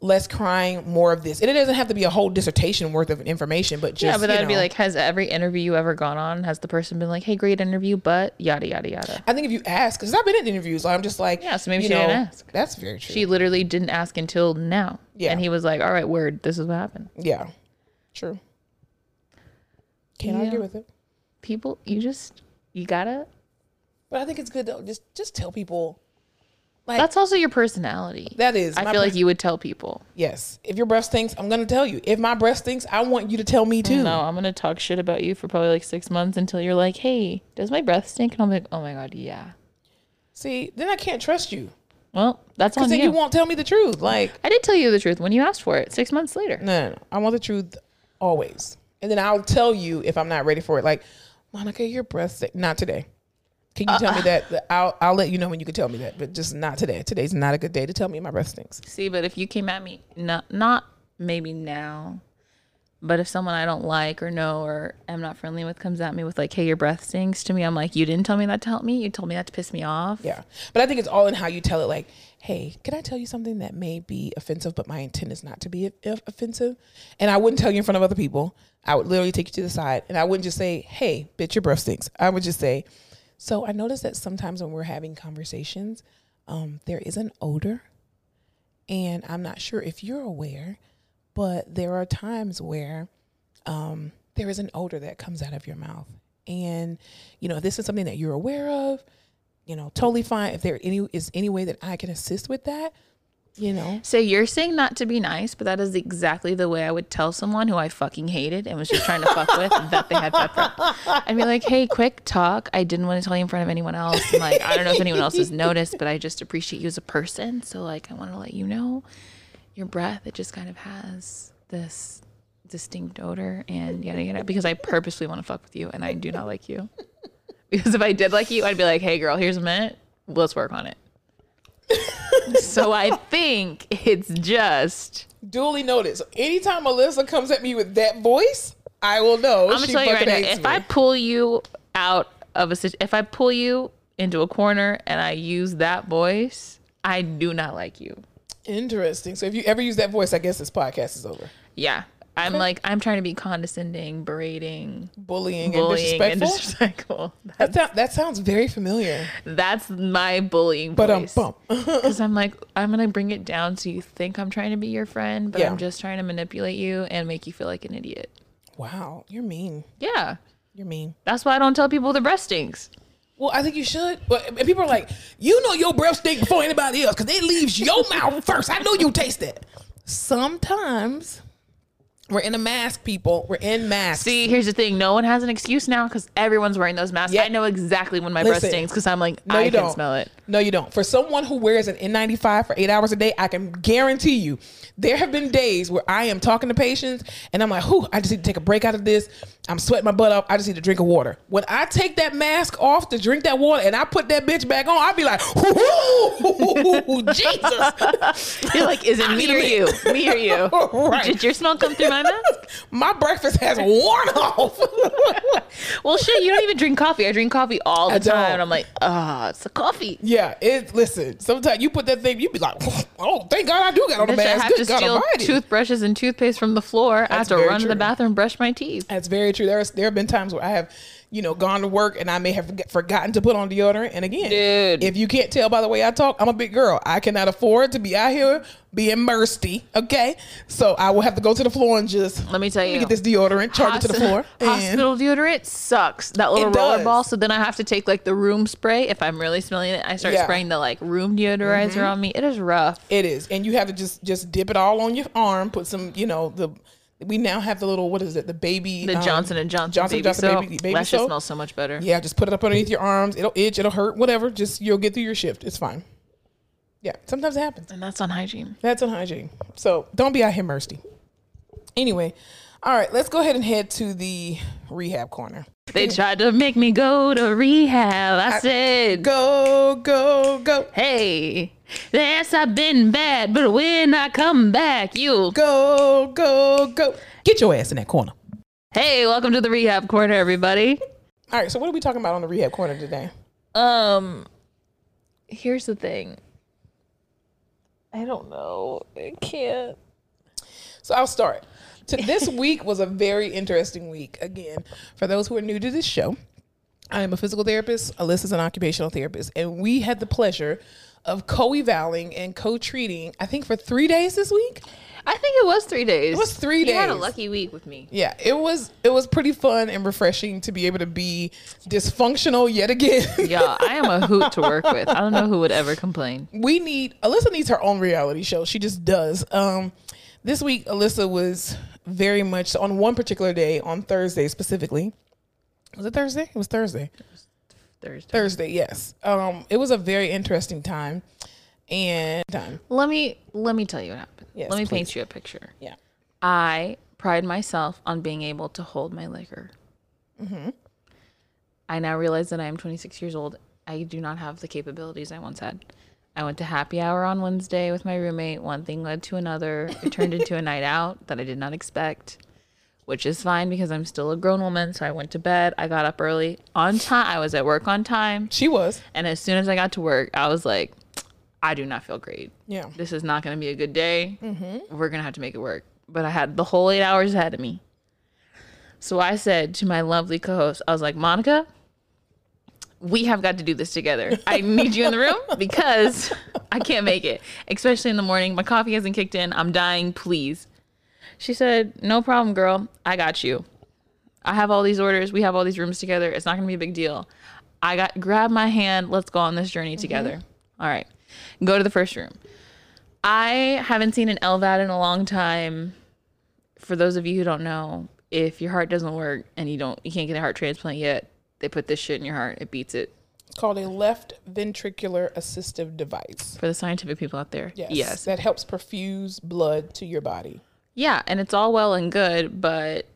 less crying, more of this. And it doesn't have to be a whole dissertation worth of information, but just, yeah, but that'd you know, be like, has every interview you ever gone on, has the person been like, hey, great interview, but yada, yada, yada. I think if you ask, because I've been in interviews, like, I'm just like, yeah, so maybe she know, didn't ask. That's very true. She literally didn't ask until now. Yeah. And he was like, all right, word, this is what happened. Yeah. True. Can't yeah. argue with it. People, you just, you gotta. But I think it's good though. Just, just tell people. Like, that's also your personality. That is. I feel pers- like you would tell people. Yes. If your breath stinks, I'm going to tell you. If my breath stinks, I want you to tell me too. No, I'm going to talk shit about you for probably like six months until you're like, hey, does my breath stink? And I'm like, oh my God, yeah. See, then I can't trust you. Well, that's on you. Because then you won't tell me the truth. Like, I did tell you the truth when you asked for it six months later. No, no, no. I want the truth always. And then I'll tell you if I'm not ready for it. Like, Monica, your breath stinks. Not today. Can you uh, tell me that? I'll I'll let you know when you can tell me that, but just not today. Today's not a good day to tell me my breath stinks. See, but if you came at me, not, not maybe now, but if someone I don't like or know or am not friendly with comes at me with like, hey, your breath stinks to me, I'm like, you didn't tell me that to help me. You told me that to piss me off. Yeah. But I think it's all in how you tell it. Like, hey, can I tell you something that may be offensive, but my intent is not to be offensive? And I wouldn't tell you in front of other people. I would literally take you to the side and I wouldn't just say, hey, bitch, your breath stinks. I would just say, so I noticed that sometimes when we're having conversations, um, there is an odor, and I'm not sure if you're aware, but there are times where um, there is an odor that comes out of your mouth. And, you know, if this is something that you're aware of, you know, totally fine. If there any is any way that I can assist with that, you know. So you're saying not to be nice, but that is exactly the way I would tell someone who I fucking hated and was just trying to fuck with that they had pepper. I'd be like, hey, quick talk. I didn't want to tell you in front of anyone else. And like, I don't know if anyone else has noticed, but I just appreciate you as a person. So like, I want to let you know your breath, it just kind of has this distinct odor and yada, yada, because I purposely want to fuck with you and I do not like you. Because if I did like you, I'd be like, hey girl, here's a minute. Let's work on it. So I think it's just duly noted. So anytime Alyssa comes at me with that voice, I will know. I'm gonna tell you right now. If me. I pull you out of a situation, if I pull you into a corner and I use that voice, I do not like you. Interesting. So if you ever use that voice, I guess this podcast is over. Yeah, I'm okay. Like I'm trying to be condescending, berating, bullying, bullying and disrespectful. And disrespectful. That sounds that sounds very familiar. That's my bullying but voice. But I'm bump. Because I'm like I'm gonna bring it down so you think I'm trying to be your friend, but yeah. I'm just trying to manipulate you and make you feel like an idiot. Wow, you're mean. Yeah, you're mean. That's why I don't tell people the breath stinks. Well, I think you should. But and people are like, you know your breath stinks before anybody else because it leaves your mouth first. I know you taste that. Sometimes we're in a mask, people. We're in masks. See, here's the thing. No one has an excuse now because everyone's wearing those masks. Yep. I know exactly when my Listen, breath stinks because I'm like, no, I can don't. smell it. No, you don't. For someone who wears an N ninety-five for eight hours a day, I can guarantee you there have been days where I am talking to patients and I'm like, whew, I just need to take a break out of this. I'm sweating my butt off. I just need to drink a water. When I take that mask off to drink that water and I put that bitch back on, I'll be like, whoo, Jesus. You're like, is it me or you? Me or you? Right. Did your smell come through my mask? My breakfast has worn off. Well, shit, you don't even drink coffee. I drink coffee all the I time. Don't. I'm like, ah, oh, it's the coffee. Yeah. Yeah, it. Listen, sometimes you put that thing, you be like, oh, thank God I do got on the mask. I have Good to God steal Almighty. toothbrushes and toothpaste from the floor. That's I have to run true. to the bathroom, brush my teeth. That's very true. There, is, there have been times where I have, you know, gone to work and I may have forgotten to put on deodorant. And again, Dude. if you can't tell by the way I talk, I'm a big girl. I cannot afford to be out here being mercy. Okay, so I will have to go to the floor and just let me tell you, let me get this deodorant, charge Hosp- it to the floor. Hospital and deodorant sucks. That little roller ball. So then I have to take like the room spray if I'm really smelling it. I start yeah. spraying the like room deodorizer mm-hmm. on me. It is rough. It is, and you have to just just dip it all on your arm. Put some, you know, the we now have the little what is it? The baby the um, Johnson and Johnson Johnson baby Johnson soap. baby, baby that soap. smells so much better. Yeah, just put it up underneath your arms. It'll itch. It'll hurt. Whatever. Just you'll get through your shift. It's fine. Yeah, sometimes it happens. And that's on hygiene. That's on hygiene. So don't be out here mercy. Anyway, all right, let's go ahead and head to the rehab corner. They tried to make me go to rehab. I, I said, go, go, go. Hey, yes, I've been bad, but when I come back, you'll go, go, go. Get your ass in that corner. Hey, welcome to the rehab corner, everybody. All right, so what are we talking about on the rehab corner today? Um, here's the thing. I don't know. I can't. So I'll start. So this week was a very interesting week. Again, for those who are new to this show, I am a physical therapist. Alyssa's an occupational therapist. And we had the pleasure of co-evaling and co-treating, I think, for three days this week. I think it was three days. It was three you days. You had a lucky week with me. Yeah, it was it was pretty fun and refreshing to be able to be dysfunctional yet again. Yeah, I am a hoot to work with. I don't know who would ever complain. We need, Alyssa needs her own reality show. She just does. Um, this week, Alyssa was very much, on one particular day, on Thursday specifically. Was it Thursday? It was Thursday. It was Thursday. Thursday, yes. Um, it was a very interesting time. And time. Let me let me tell you what happened. Yes, let me please. paint you a picture. Yeah, I pride myself on being able to hold my liquor. Mm-hmm. I now realize that I am twenty-six years old. I do not have the capabilities I once had. I went to happy hour on Wednesday with my roommate. One thing led to another. It turned into a night out that I did not expect, which is fine because I'm still a grown woman. So I went to bed. I got up early on time. I was at work on time. She was. And as soon as I got to work, I was like, I do not feel great. Yeah. This is not going to be a good day. Mm-hmm. We're going to have to make it work. But I had the whole eight hours ahead of me. So I said to my lovely co-host, I was like, Monica, we have got to do this together. I need you in the room because I can't make it. Especially in the morning. My coffee hasn't kicked in. I'm dying. Please. She said, no problem, girl. I got you. I have all these orders. We have all these rooms together. It's not going to be a big deal. I got, grab my hand. Let's go on this journey together. Mm-hmm. All right. Go to the first room. I haven't seen an L V A D in a long time. For those of you who don't know, if your heart doesn't work and you don't, you can't get a heart transplant yet, they put this shit in your heart. It beats it. It's called a left ventricular assistive device. For the scientific people out there. Yes. yes. That helps perfuse blood to your body. Yeah. And it's all well and good, but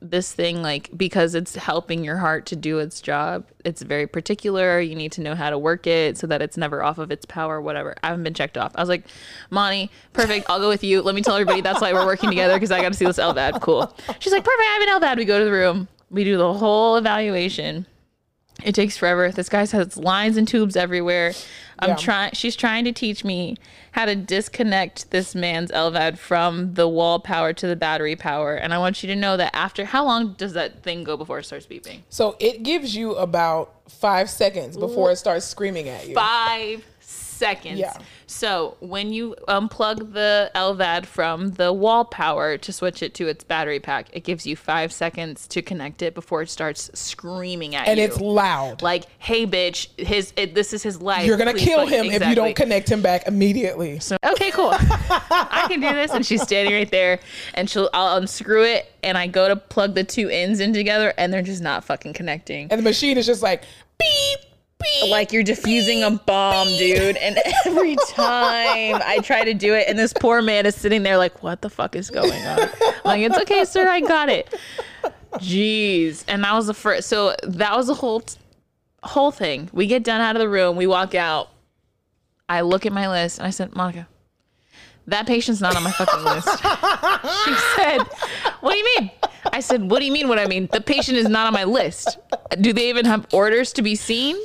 this thing, like, because it's helping your heart to do its job, it's very particular. You need to know how to work it so that it's never off of its power, whatever. I haven't been checked off. I was like, Monty, perfect. I'll go with you. Let me tell everybody that's why we're working together because I got to see this L V A D. Cool. She's like, perfect. I have an L V A D. We go to the room. We do the whole evaluation. It takes forever. This guy has lines and tubes everywhere. I'm yeah. trying. She's trying to teach me how to disconnect this man's L V A D from the wall power to the battery power. And I want you to know that after how long does that thing go before it starts beeping? So it gives you about five seconds before it starts screaming at you. Five seconds. seconds. Yeah. So when you unplug the L V A D from the wall power to switch it to its battery pack, it gives you five seconds to connect it before it starts screaming at and you. And it's loud. Like, hey, bitch, his it, this is his life. You're going to kill him exactly. if you don't connect him back immediately. So, okay, cool. I can do this. And she's standing right there, and she'll I'll unscrew it, and I go to plug the two ends in together, and they're just not fucking connecting. And the machine is just like, beep. Beep, like you're defusing beep, a bomb, beep. Dude. And every time I try to do it, and this poor man is sitting there like, what the fuck is going on? I'm like, it's okay, sir, I got it. Jeez. And that was the first, so that was the whole, whole thing. We get done out of the room, we walk out. I look at my list and I said, Monica, that patient's not on my fucking list. She said, what do you mean? I said, what do you mean what I mean? The patient is not on my list. Do they even have orders to be seen?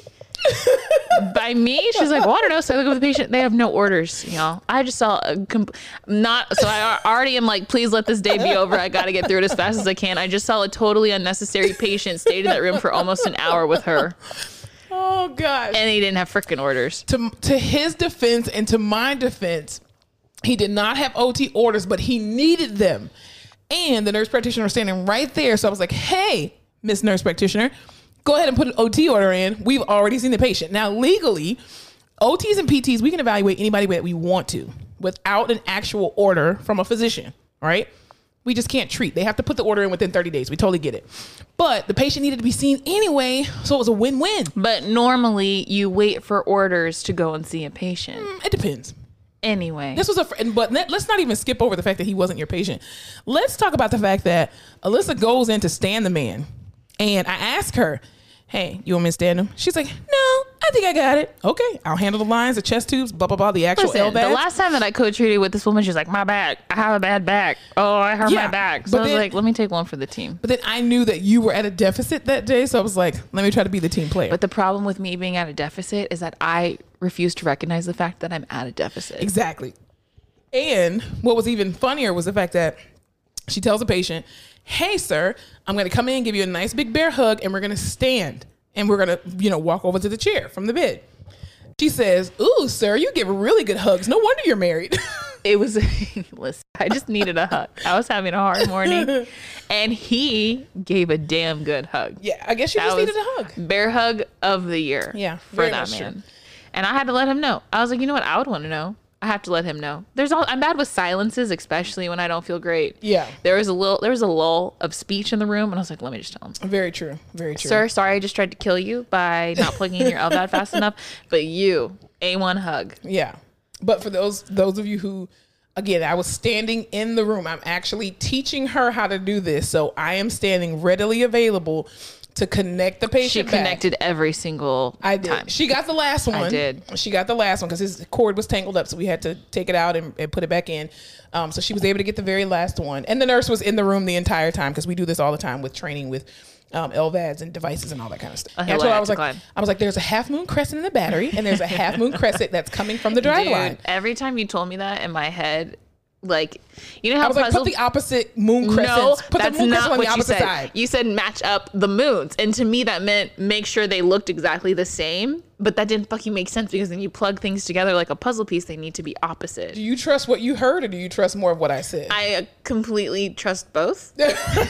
By me? She's like, well, I don't know. So I look at the patient. They have no orders, y'all. I just saw a comp- not. So I already am like, please let this day be over. I got to get through it as fast as I can. I just saw a totally unnecessary patient stayed in that room for almost an hour with her. Oh, gosh. And he didn't have freaking orders. To, to his defense and to my defense, he did not have O T orders, but he needed them. And the nurse practitioner was standing right there. So I was like, hey, Miss Nurse Practitioner, go ahead and put an O T order in. We've already seen the patient. Now, legally, O Ts and P Ts, we can evaluate anybody that we want to without an actual order from a physician. All right. We just can't treat. They have to put the order in within thirty days. We totally get it. But the patient needed to be seen anyway. So it was a win-win. But normally you wait for orders to go and see a patient. Mm, it depends. Anyway, this was a, fr- but let's not even skip over the fact that he wasn't your patient. Let's talk about the fact that Alyssa goes in to stand the man. And I ask her, hey, you want me to stand him? She's like, no, I think I got it. Okay, I'll handle the lines, the chest tubes, blah, blah, blah, the actual L bags. The last time that I co-treated with this woman, she's like, my back, I have a bad back. Oh, I hurt yeah, my back. So I was then, like, let me take one for the team. But then I knew that you were at a deficit that day. So I was like, let me try to be the team player. But the problem with me being at a deficit is that I refuse to recognize the fact that I'm at a deficit. Exactly. And what was even funnier was the fact that she tells the patient, hey, sir, I'm going to come in and give you a nice big bear hug, and we're going to stand, and we're going to, you know, walk over to the chair from the bed. She says, ooh, sir, you give really good hugs. No wonder you're married. It was, listen, I just needed a hug. I was having a hard morning, and he gave a damn good hug. Yeah, I guess you just needed a hug. Bear hug of the year. Yeah, for that man. True. And I had to let him know. I was like, you know what? I would want to know. I have to let him know. There's all I'm bad with silences, especially when I don't feel great. Yeah. There was a little there was a lull of speech in the room, and I was like, let me just tell him. Very true. Very true. Sir, sorry I just tried to kill you by not plugging in your L V A D fast enough. But you, A one hug. Yeah. But for those those of you who, again, I was standing in the room. I'm actually teaching her how to do this. So I am standing readily available to connect the patient. She connected back. Every single I did. Time. She got the last one. I did. She got the last one because his cord was tangled up, so we had to take it out and, and put it back in. Um, so she was able to get the very last one, and the nurse was in the room the entire time because we do this all the time with training with um, L V A Ds and devices and all that kind of stuff. Uh, and so I was like, I was like, there's a half moon crescent in the battery, and there's a half moon crescent that's coming from the drive Dude, line. Every time you told me that, in my head. Like, you know how I was like, puzzle- put the opposite moon crescents. No, put that's the moon not what on the you opposite said. Side. You said match up the moons, and to me that meant make sure they looked exactly the same. But that didn't fucking make sense because then you plug things together like a puzzle piece. They need to be opposite. Do you trust what you heard, or do you trust more of what I said? I completely trust both.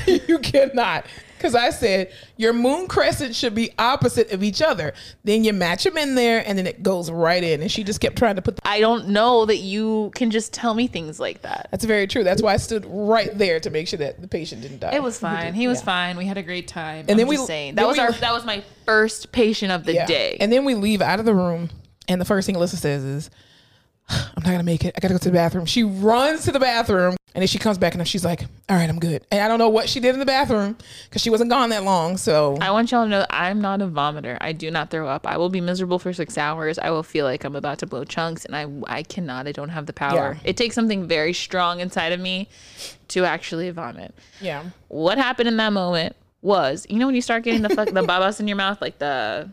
You cannot, because I said your moon crescent should be opposite of each other. Then you match them in there, and then it goes right in. And she just kept trying to put. The- I don't know that you can just tell me things like that. That's very true. That's why I stood right there to make sure that the patient didn't die. It was fine. He was yeah. fine. We had a great time. And I'm then we saying that was we, our that was my first patient of the yeah. day. And then we leave out of the room, and the first thing Alyssa says is, "I'm not gonna make it. I gotta go to the bathroom." She runs to the bathroom. And then she comes back and she's like, all right, I'm good. And I don't know what she did in the bathroom because she wasn't gone that long. So I want y'all to know that I'm not a vomiter. I do not throw up. I will be miserable for six hours. I will feel like I'm about to blow chunks. And I I cannot. I don't have the power. Yeah. It takes something very strong inside of me to actually vomit. Yeah. What happened in that moment was, you know, when you start getting the fuck the babas in your mouth, like the...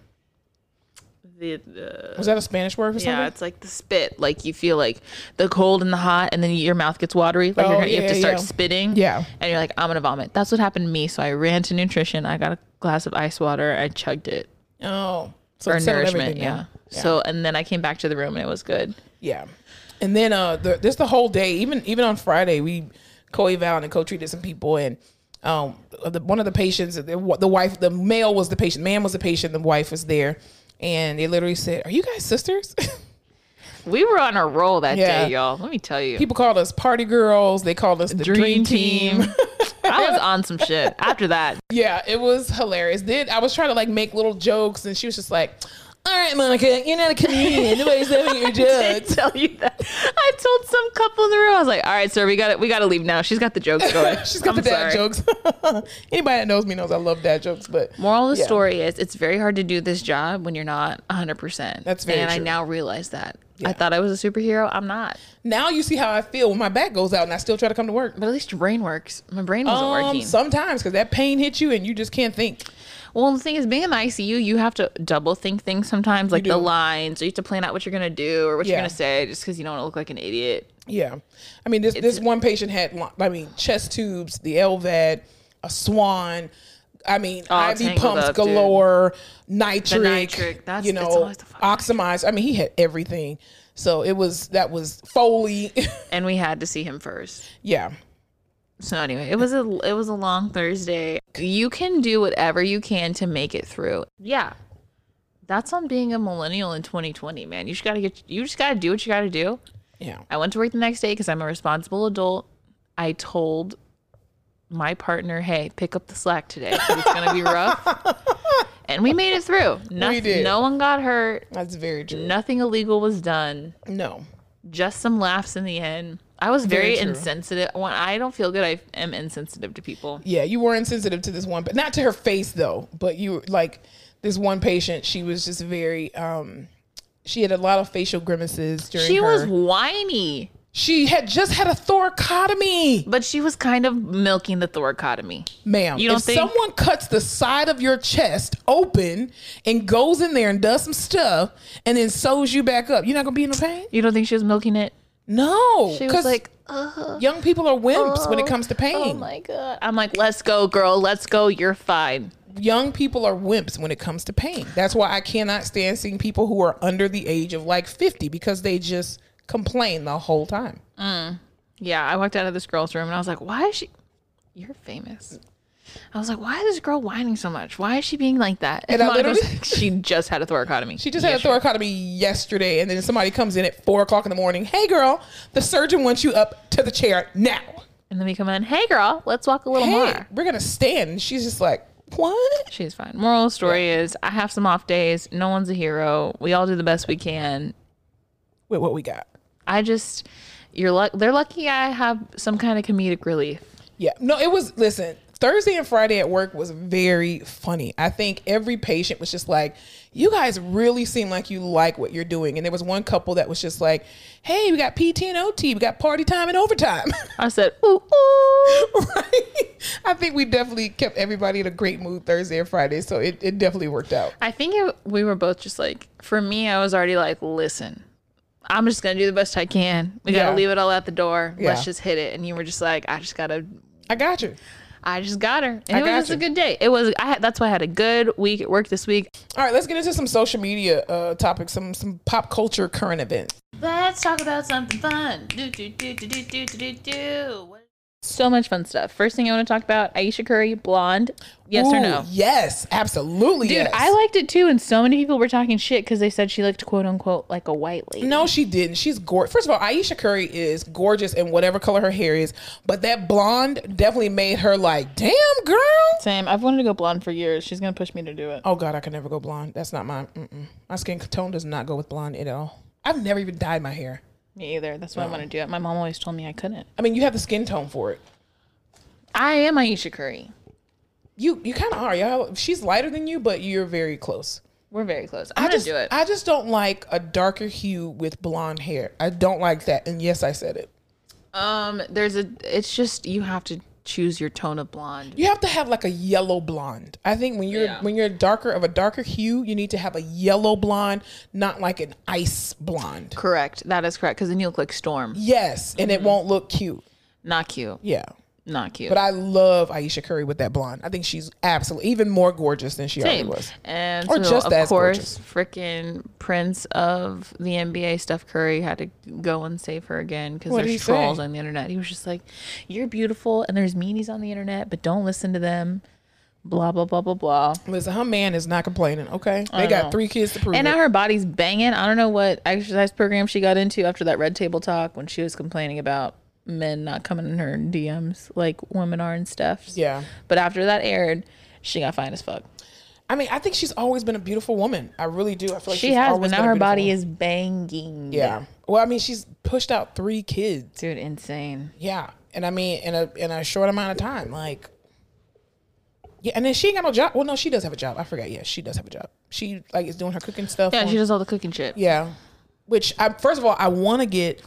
The, the, was that a Spanish word for something? Yeah, it's like the spit. Like you feel like the cold and the hot, and then your mouth gets watery. Like oh, you're, yeah, you have to start yeah. spitting. Yeah, and you're like, I'm gonna vomit. That's what happened to me. So I ran to nutrition. I got a glass of ice water. I chugged it. Oh, so or nourishment. Yeah. Yeah. So, and then I came back to the room and it was good. Yeah. And then uh, the, this the whole day, even even on Friday, we co-eval and co-treated some people. And um, the, one of the patients, the, the wife, the male was the patient, man was the patient, the wife was there. And they literally said, "Are you guys sisters?" We were on a roll that yeah. day, y'all. Let me tell you. People called us party girls. They called us the dream, dream team. team. I was on some shit after that. Yeah, it was hilarious. Then I was trying to like make little jokes, and she was just like, "All right, Monica, you're not a comedian. Nobody's having your jokes." I did tell you that. I told some couple in the room. I was like, "All right, sir, we got we got to leave now. She's got the jokes going. She's got I'm the dad sorry. jokes." Anybody that knows me knows I love dad jokes. But moral of the yeah. story is, it's very hard to do this job when you're not one hundred percent. That's very and true. And I now realize that. Yeah. I thought I was a superhero. I'm not. Now you see how I feel when my back goes out and I still try to come to work. But at least your brain works. My brain wasn't um, working. Sometimes, because that pain hits you and you just can't think. Well, the thing is, being in the I C U, you have to double think things sometimes, like the lines. Or you have to plan out what you're going to do or what yeah. you're going to say, just because you don't want to look like an idiot. Yeah. I mean, this it's, this one patient had, I mean, chest tubes, the L V A D, a swan. I mean, oh, I V pumps up, galore, nitric, nitric. That's, you know, oxymized. I mean, he had everything. So it was, that was Foley. And we had to see him first. Yeah. So anyway, it was a it was a long Thursday. You can do whatever you can to make it through. Yeah, that's on being a millennial in twenty twenty, man. You just gotta get you just gotta do what you gotta do. Yeah. I went to work the next day because I'm a responsible adult. I told my partner, "Hey, pick up the slack today. It's gonna be rough." And we made it through. Nothing, we did. No one got hurt. That's very true. Nothing illegal was done. No. Just some laughs in the end. I was very, very insensitive. When I don't feel good, I am insensitive to people. Yeah, you were insensitive to this one, but not to her face though. But you like this one patient. She was just very. Um, she had a lot of facial grimaces during. She her, was whiny. She had just had a thoracotomy, but she was kind of milking the thoracotomy, ma'am. You don't if think someone cuts the side of your chest open and goes in there and does some stuff and then sews you back up, you're not gonna be in no pain? You don't think she was milking it? No, she was like, uh, young people are wimps oh, when it comes to pain. Oh my God. I'm like, let's go, girl. Let's go. You're fine. Young people are wimps when it comes to pain. That's why I cannot stand seeing people who are under the age of like fifty because they just complain the whole time. Mm. Yeah. I walked out of this girl's room and I was like, why is she? You're famous. I was like, why is this girl whining so much? Why is she being like that? And, and I literally, like, she just had a thoracotomy. She just had yesterday. a thoracotomy yesterday. And then somebody comes in at four o'clock in the morning. "Hey girl, the surgeon wants you up to the chair now." And then we come in. "Hey girl, let's walk a little hey, more. We're going to stand." And she's just like, what? She's fine. Moral of the story yeah. is I have some off days. No one's a hero. We all do the best we can. With what we got. I just, you're luck. They're lucky I have some kind of comedic relief. Yeah. No, it was, listen. Thursday and Friday at work was very funny. I think every patient was just like, "You guys really seem like you like what you're doing." And there was one couple that was just like, "Hey, we got P T and O T. We got party time and overtime." I said, ooh, ooh. Right? I think we definitely kept everybody in a great mood Thursday and Friday. So it, it definitely worked out. I think it, we were both just like, for me, I was already like, listen, I'm just going to do the best I can. We yeah. got to leave it all at the door. Yeah. Let's just hit it. And you were just like, I just got to. I got you. I just got her. And I it was just you. a good day. It was. I had, that's why I had a good week at work this week. All right, let's get into some social media uh, topics, some some pop culture current events. Let's talk about something fun. Do, do, do, do, do, do, do. So much fun stuff. First thing I want to talk about, Ayesha Curry, Blonde. Yes Ooh, or no? Yes, absolutely. Dude, yes. I liked it too, and so many people were talking shit because they said she looked quote unquote like a white lady. No, she didn't. She's gorgeous. First of all, Ayesha Curry is gorgeous in whatever color her hair is, but that blonde definitely made her like, damn girl. Same. I've wanted to go blonde for years. She's gonna push me to do it. Oh God, I can never go blonde. That's not mine. Mm-mm. My skin tone does not go with blonde at all. I've never even dyed my hair. Me either. That's why no. I want to do it. My mom always told me I couldn't. I mean, you have the skin tone for it. I am Ayesha Curry. You you kind of are. Y'all. She's lighter than you, but you're very close. We're very close. I'm I gonna just, do it. I just don't like a darker hue with blonde hair. I don't like that. And yes, I said it. Um, there's a. It's just you have to choose your tone of blonde. You have to have like a yellow blonde. I think when you're yeah. when you're darker of a darker hue, you need to have a yellow blonde, not like an ice blonde. Correct. That is correct. Because then you look like Storm. Yes, and mm-hmm. it won't look cute. Not cute. Yeah. Not cute. But I love Ayesha Curry with that blonde. I think she's absolutely even more gorgeous than she Same. already was. And or so, just of course, freaking Prince of the N B A, Steph Curry, had to go and save her again because there's trolls say? on the internet. He was just like, "You're beautiful, and there's meanies on the internet, but don't listen to them." Blah blah blah blah blah. Listen, her man is not complaining. Okay, they got know. three kids to prove and it. And now her body's banging. I don't know what exercise program she got into after that Red Table Talk when she was complaining about men not coming in her D Ms like women are and stuff. Yeah. But after that aired, she got fine as fuck. I mean, I think she's always been a beautiful woman. I really do. I feel like she she's has, but now her body woman. is banging. Yeah. Well, I mean, she's pushed out three kids. Dude, insane. Yeah, and I mean, in a in a short amount of time, like. Yeah, and then she ain't got no job. Well, no, she does have a job. I forgot. Yeah, she does have a job. She like is doing her cooking stuff. Yeah, on, she does all the cooking shit. Yeah. Which I first of all, I want to get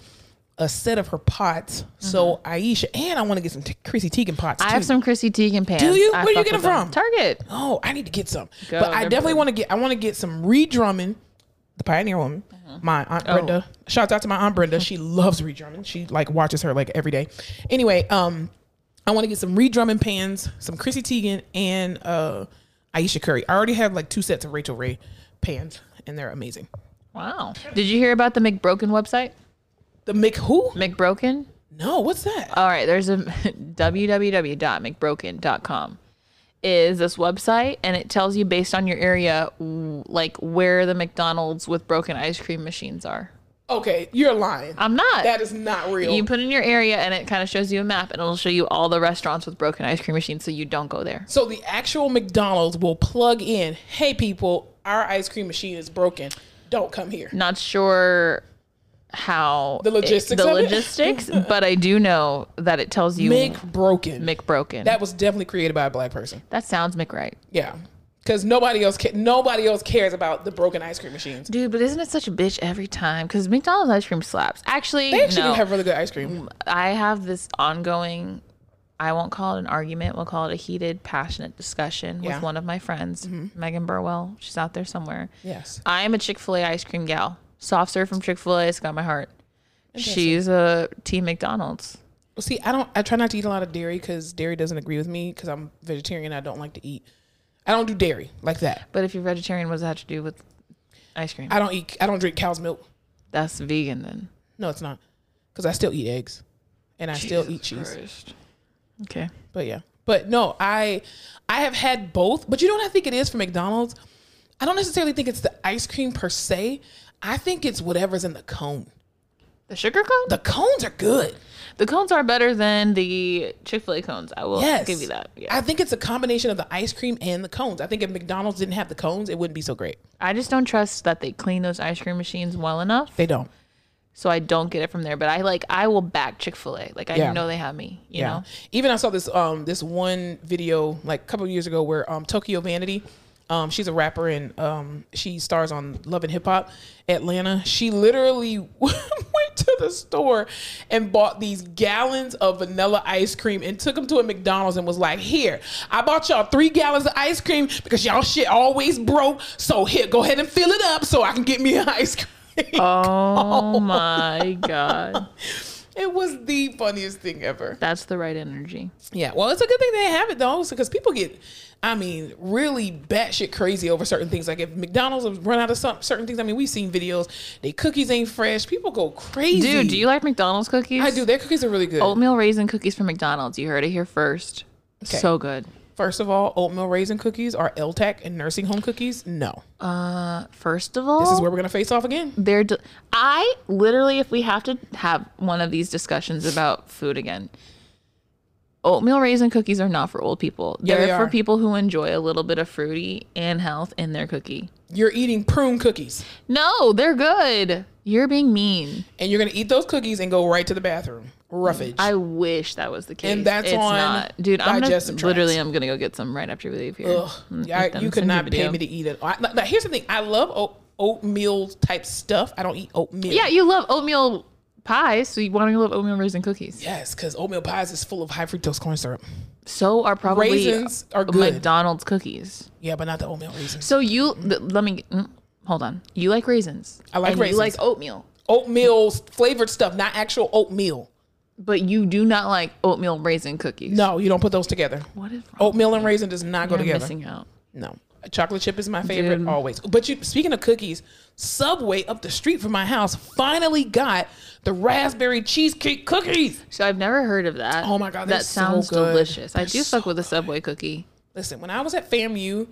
a set of her pots. Mm-hmm. So Ayesha, and I want to get some t- Chrissy Teigen pots. I too. have some Chrissy Teigen pans. Do you? I Where do you get them from? Target. Oh, I need to get some. Go, but I definitely want to get. I want to get some Ree Drummond, the Pioneer Woman. Uh-huh. My aunt oh. Brenda. Shout out to my aunt Brenda. She loves Ree Drummond. She like watches her like every day. Anyway, um, I want to get some Ree Drummond pans, some Chrissy Teigen, and uh, Ayesha Curry. I already have like two sets of Rachel Ray pans, and they're amazing. Wow. Did you hear about the McBroken website? The Mc who? McBroken? No, what's that? All right, there's a w w w dot mcbroken dot com is this website, and it tells you based on your area, like where the McDonald's with broken ice cream machines are. Okay, you're lying. I'm not. That is not real. You put in your area, and it kind of shows you a map, and it'll show you all the restaurants with broken ice cream machines, so you don't go there. So the actual McDonald's will plug in, hey, people, our ice cream machine is broken. Don't come here. Not sure how the logistics it, the of logistics it? But I do know that it tells you McBroken. McBroken. That was definitely created by a black person. That sounds McRight. Yeah, because nobody else ca- nobody else cares about the broken ice cream machines, dude. But isn't it such a bitch every time? Because McDonald's ice cream slaps. Actually, they actually no, do have really good ice cream. I have this ongoing, I won't call it an argument, we'll call it a heated, passionate discussion yeah. with one of my friends, mm-hmm. Megan Burwell. She's out there somewhere. Yes, I am a Chick-fil-A ice cream gal. Soft serve from Chick-fil-A, it's got my heart. She's a Team McDonald's. Well, see, I don't. I try not to eat a lot of dairy because dairy doesn't agree with me because I'm vegetarian. I don't like to eat. I don't do dairy like that. But if you're vegetarian, what does that have to do with ice cream? I don't eat. I don't drink cow's milk. That's vegan then. No, it's not. Because I still eat eggs, and I Jesus still eat cheese. Christ. Okay. But yeah. But no, I I have had both. But you know what I think it is for McDonald's? I don't necessarily think it's the ice cream per se. I think it's whatever's in the cone. The sugar cone? The cones are good. The cones are better than the Chick-fil-A cones. I will yes. give you that. Yeah. I think it's a combination of the ice cream and the cones. I think if McDonald's didn't have the cones, it wouldn't be so great. I just don't trust that they clean those ice cream machines well enough. They don't. So I don't get it from there. But I like I will back Chick-fil-A. Like I yeah. know they have me, you yeah. know? Even I saw this um this one video like a couple of years ago where um Tokyo Vanity, Um, she's a rapper and um, she stars on Love and Hip Hop Atlanta. She literally went to the store and bought these gallons of vanilla ice cream and took them to a McDonald's and was like, here, I bought y'all three gallons of ice cream because y'all shit always broke. So here, go ahead and fill it up so I can get me an ice cream. Oh, oh. my God. It was the funniest thing ever. That's the right energy. Yeah. Well, it's a good thing they have it, though, because people get, I mean, really batshit crazy over certain things. Like if McDonald's has run out of some, certain things, I mean, we've seen videos. Their cookies ain't fresh. People go crazy. Dude, do you like McDonald's cookies? I do. Their cookies are really good. Oatmeal raisin cookies from McDonald's. You heard it here first. Okay. So good. First of all, oatmeal raisin cookies are L T A C and nursing home cookies. No. Uh, first of all, this is where we're gonna face off again. They're. De- I literally, if we have to have one of these discussions about food again, oatmeal raisin cookies are not for old people. Yeah, they're they are. For people who enjoy a little bit of fruity and health in their cookie. You're eating prune cookies. No, they're good. You're being mean. And you're gonna eat those cookies and go right to the bathroom. Roughage. I wish that was the case. And that's it's on not. Dude, I'm gonna, literally, I'm going to go get some right after we leave here. Ugh. Yeah, you could not pay me to eat it. I, now, here's the thing. I love oat, oatmeal type stuff. I don't eat oatmeal. Yeah, you love oatmeal pies, so you want to love oatmeal raisin cookies. Yes, because oatmeal pies is full of high fructose corn syrup. So are probably raisins are good. McDonald's cookies. Yeah, but not the oatmeal raisins. So you, th- let me, mm, hold on. You like raisins. I like and raisins. You like oatmeal. Oatmeal flavored stuff, not actual oatmeal. But you do not like oatmeal raisin cookies. No, you don't put those together. What is wrong? Oatmeal and raisin does not go You're together. Missing out. No. Chocolate chip is my favorite, Dude. always. But you, speaking of cookies, Subway up the street from my house finally got the raspberry cheesecake cookies. So I've never heard of that. Oh my God, that sounds so good. delicious. They're I do so fuck with a Subway good. cookie. Listen, when I was at FAMU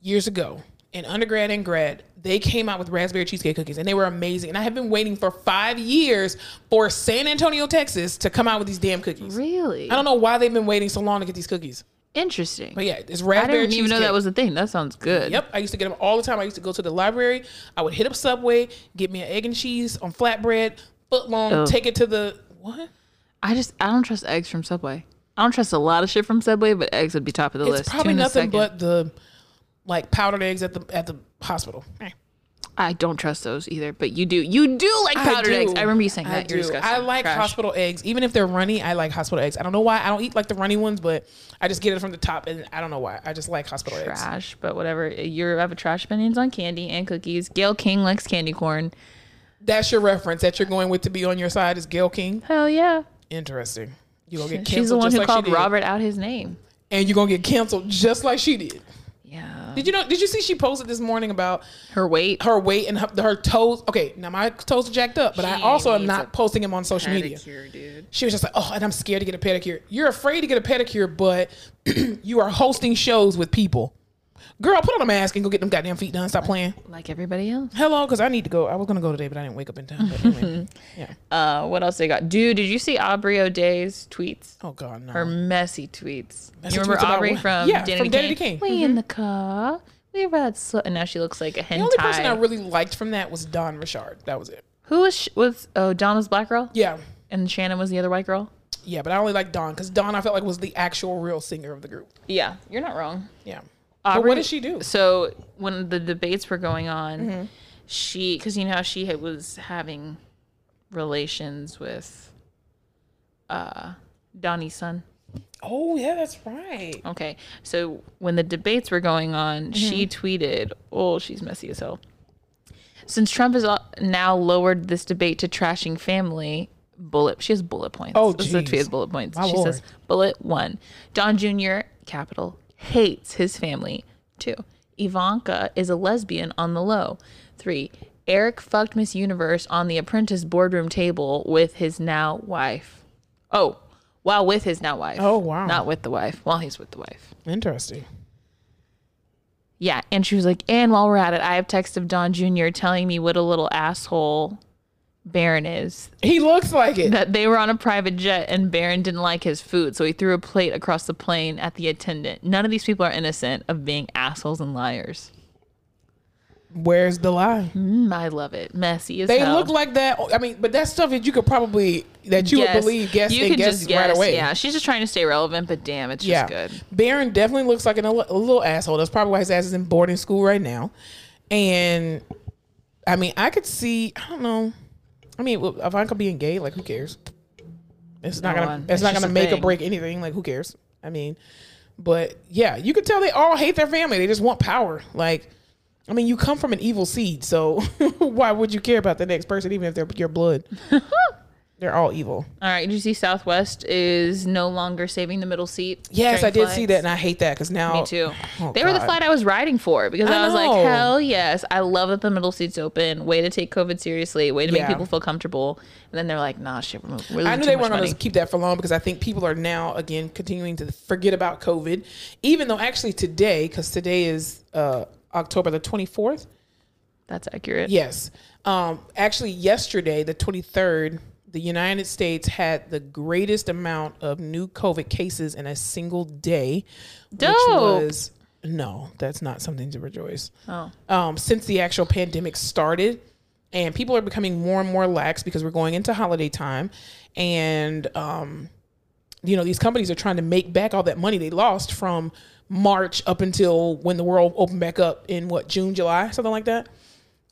years ago, in undergrad and grad, they came out with raspberry cheesecake cookies, and they were amazing. And I have been waiting for five years for San Antonio, Texas, to come out with these damn cookies. Really? I don't know why they've been waiting so long to get these cookies. Interesting. But yeah, it's raspberry cheesecake. I didn't even know that was a thing. That sounds good. Yep. I used to get them all the time. I used to go to the library. I would hit up Subway, get me an egg and cheese on flatbread, foot long, oh. take it to the... What? I just... I don't trust eggs from Subway. I don't trust a lot of shit from Subway, but eggs would be top of the it's list. It's probably Tune nothing but the, like, powdered eggs at the at the hospital. Eh. I don't trust those either, but you do. You do like powdered I do. eggs. I remember you saying I that. Do. You're disgusting. I like Crash. hospital eggs. Even if they're runny, I like hospital eggs. I don't know why. I don't eat like the runny ones, but I just get it from the top, and I don't know why. I just like hospital trash, eggs. Trash, but whatever. You have a trash opinions on candy and cookies. Gayle King likes candy corn. That's your reference that you're going with to be on your side is Gayle King? Hell yeah. Interesting. You're going to get canceled. She's the one who like called Robert out his name. And you're going to get canceled just like she did. Yeah. Did you know? Did you see she posted this morning about her weight, her weight, and her, her toes? Okay, now my toes are jacked up, but she I also am not posting them on social pedicure, media. Dude. She was just like, "Oh, and I'm scared to get a pedicure." You're afraid to get a pedicure, but you are hosting shows with people. Girl, put on a mask and go get them goddamn feet done. Stop playing. Like everybody else. Hello, because I need to go. I was going to go today, but I didn't wake up in time. But anyway, yeah. Uh, what else they got? Dude, did you see Aubrey O'Day's tweets? Oh, God, no. Her messy tweets. Messy you remember tweets Aubrey from yeah, Danny Kane? We mm-hmm. in the car. We about so And now she looks like a hentai. The only person I really liked from that was Don Richard. That was it. Who was... was oh, Don was black girl? Yeah. And Shannon was the other white girl? Yeah, but I only liked Don, because Don, I felt like, was the actual real singer of the group. Yeah, you're not wrong. Yeah. Aubrey, but what did she do? So when the debates were going on, mm-hmm. she, because you know how she had, was having relations with uh, Donnie's son. Oh, yeah, that's right. Okay. So when the debates were going on, mm-hmm. she tweeted, oh, she's messy as hell. Since Trump has now lowered this debate to trashing family, bullet, she has bullet points. Oh, geez. This is the tweet, bullet points. My she Lord. says, bullet one, Don Junior, capital, hates his family. Two, Ivanka is a lesbian on the low. Three, Eric fucked Miss Universe on the Apprentice boardroom table with his now wife. Oh, while with his now wife. Oh, wow. Not with the wife. While he's with the wife. Interesting. Yeah, and she was like, and while we're at it, I have text of Don Junior telling me what a little asshole Barron is. He looks like it. That they were on a private jet and Barron didn't like his food, so he threw a plate across the plane at the attendant. None of these people are innocent of being assholes and liars. Where's the lie? Mm, I love it. Messy as they hell. They look like that. I mean, but that's stuff that you could probably, that you guess. would believe, guess, you and could guess, just guess right away. Yeah, she's just trying to stay relevant, but damn, it's yeah. just good. Barron definitely looks like an, a little asshole. That's probably why his ass is in boarding school right now. And I mean, I could see, I don't know. I mean, Ivanka being gay, like, who cares? It's no not gonna, it's, it's not gonna make thing. or break anything. Like, who cares? I mean, but yeah, you could tell they all hate their family. They just want power. Like, I mean, you come from an evil seed, so why would you care about the next person, even if they're your blood? They're all evil. All right, did you see Southwest is no longer saving the middle seat? Yes, I did flights? see that, and I hate that because now... Me too. Oh, they God. were the flight I was riding for because I, I was know. like, hell yes. I love that the middle seat's open. Way to take COVID seriously. Way to yeah. make people feel comfortable. And then they're like, nah, shit, we're losing I knew they weren't going to keep that for long because I think people are now, again, continuing to forget about COVID. Even though actually today, because today is uh, October the twenty-fourth. That's accurate. Yes. Um, actually, yesterday, the twenty-third... the United States had the greatest amount of new COVID cases in a single day. Dope. Which was, no, that's not something to rejoice. Oh. Um, since the actual pandemic started, and people are becoming more and more lax because we're going into holiday time. And, um, you know, these companies are trying to make back all that money they lost from March up until when the world opened back up in what, June, July, something like that.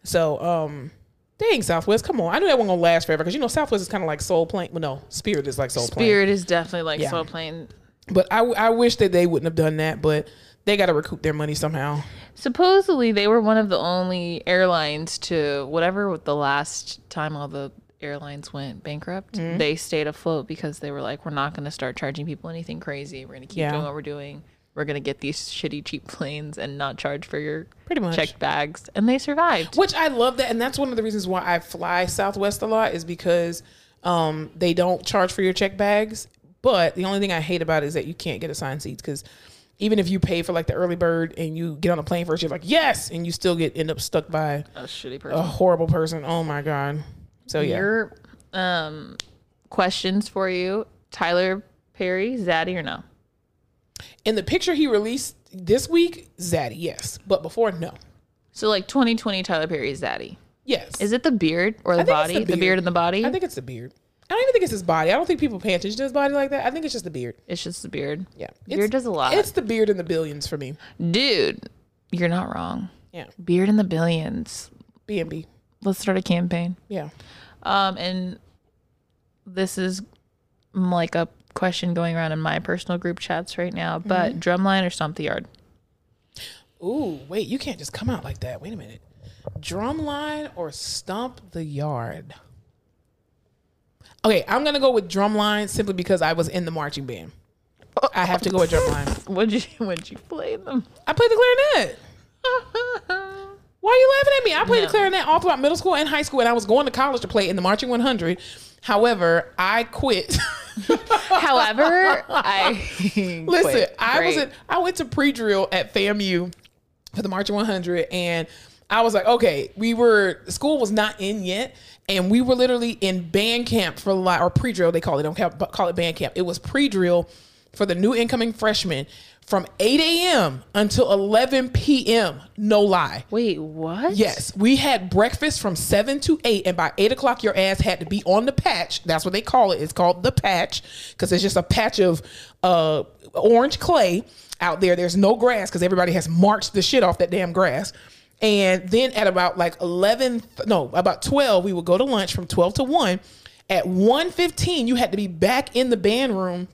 So, um, dang, Southwest, come on. I knew that wasn't going to last forever because, you know, Southwest is kind of like Soul Plane. Well, no, Spirit is like Soul Plane. Spirit is definitely like yeah. Soul Plane. But I, I wish that they wouldn't have done that, but they got to recoup their money somehow. Supposedly, they were one of the only airlines to, whatever the last time all the airlines went bankrupt, mm-hmm. they stayed afloat because they were like, we're not going to start charging people anything crazy. We're going to keep yeah. doing what we're doing. We're going to get these shitty cheap planes and not charge for your pretty much checked bags. And they survived. Which I love that. And that's one of the reasons why I fly Southwest a lot, is because um, they don't charge for your checked bags. But the only thing I hate about it is that you can't get assigned seats, because even if you pay for like the early bird and you get on a plane first, you're like, yes. And you still get end up stuck by a shitty person, a horrible person. Oh my God. So yeah. Your um, questions for you. Tyler Perry, Zaddy or no? In the picture he released this week, Zaddy, yes. But before, no. So like twenty twenty Tyler Perry is Zaddy. Yes. Is it the beard or the body? The beard. the beard and the body? I think it's the beard. I don't even think it's his body. I don't think people pay attention to his body like that. I think it's just the beard. It's just the beard. Yeah. Beard it's, does a lot. It's the beard and the billions for me. Dude, you're not wrong. Yeah. Beard and the billions. B and B. Let's start a campaign. Yeah. Um, and this is like a question going around in my personal group chats right now, but mm-hmm. Drumline or Stomp the Yard? Ooh, wait, you can't just come out like that. Wait a minute. Drumline or Stomp the Yard? Okay, I'm gonna go with Drumline simply because I was in the marching band. I have to go with Drumline. What'd you what'd you play them? I played the clarinet. Why are you laughing at me? I played no. the clarinet all throughout middle school and high school, and I was going to college to play in the Marching one hundred. However, I quit. However, I quit. Listen, I Great. was at, I went to pre-drill at FAMU for the Marching one hundred, and I was like, okay, we were, school was not in yet, and we were literally in band camp for a lot, or pre-drill, they call it, don't call it band camp. It was pre-drill for the new incoming freshmen from eight a.m. until eleven p.m. No lie. Wait, what? Yes. We had breakfast from seven to eight, and by eight o'clock, your ass had to be on the patch. That's what they call it. It's called the patch because it's just a patch of uh, orange clay out there. There's no grass because everybody has marched the shit off that damn grass. And then at about like eleven, no, about twelve, we would go to lunch from twelve to one. At one fifteen, you had to be back in the band room.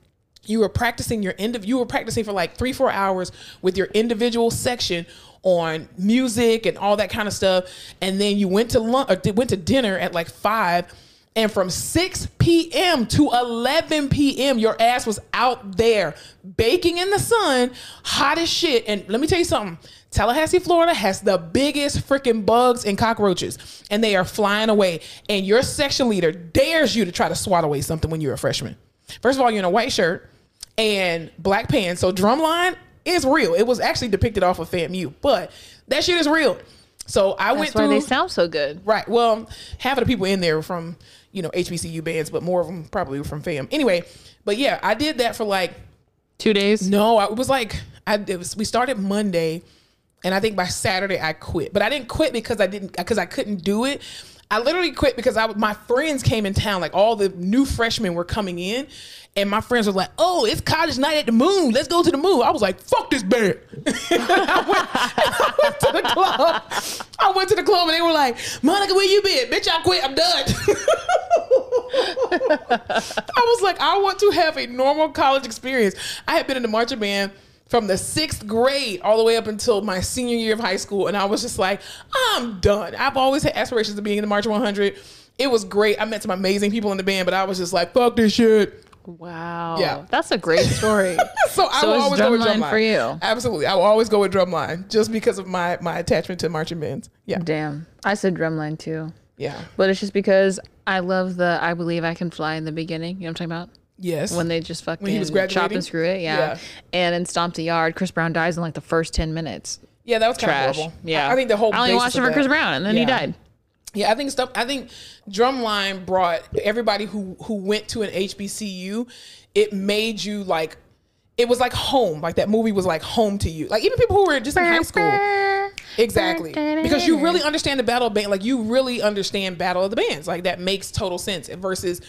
You were practicing your end of, you were practicing for like three, four hours with your individual section on music and all that kind of stuff. And then you went to lunch, or went to dinner at like five, and from six p.m. to eleven p.m. your ass was out there baking in the sun, hot as shit. And let me tell you something. Tallahassee, Florida has the biggest freaking bugs and cockroaches, and they are flying away. And your section leader dares you to try to swat away something when you're a freshman. First of all, you're in a white shirt and black pants. So Drumline is real. It was actually depicted off of FAMU, but that shit is real. So I That's went through. That's why they sound so good. Right. Well, half of the people in there were from, you know, H B C U bands, but more of them probably were from FAM. Anyway, but yeah, I did that for like two days. No, I, it was like, I, it was, we started Monday, and I think by Saturday I quit, but I didn't quit because I didn't, because I couldn't do it. I literally quit because I my friends came in town, like all the new freshmen were coming in, and my friends were like, "Oh, it's college night at the Moon. Let's go to the Moon." I was like, "Fuck this band." I, went, I went to the club. I went to the club, and they were like, "Monica, where you been? Bitch, I quit. I'm done." I was like, "I want to have a normal college experience." I had been in the marching band from the sixth grade all the way up until my senior year of high school. And I was just like, I'm done. I've always had aspirations of being in the March one hundred. It was great. I met some amazing people in the band, but I was just like, fuck this shit. Wow. Yeah. That's a great story. so, so I will always Drumline go with Drumline. For you. Absolutely. I will always go with Drumline just because of my, my attachment to marching bands. Yeah. Damn. I said Drumline too. Yeah. But it's just because I love the I Believe I Can Fly in the beginning. You know what I'm talking about? Yes. When they just fucking chop and screw it. Yeah. yeah. And in Stomp the Yard, Chris Brown dies in like the first ten minutes. Yeah, that was kind of horrible. Yeah. I, I think the whole I only watched it for that. Chris Brown, and then yeah. he died. Yeah, I think stuff. I think Drumline brought everybody who, who went to an H B C U. It made you like, it was like home. Like that movie was like home to you. Like even people who were just in high school. Exactly. Because you really understand the battle of band. Like you really understand battle of the bands. Like that makes total sense versus...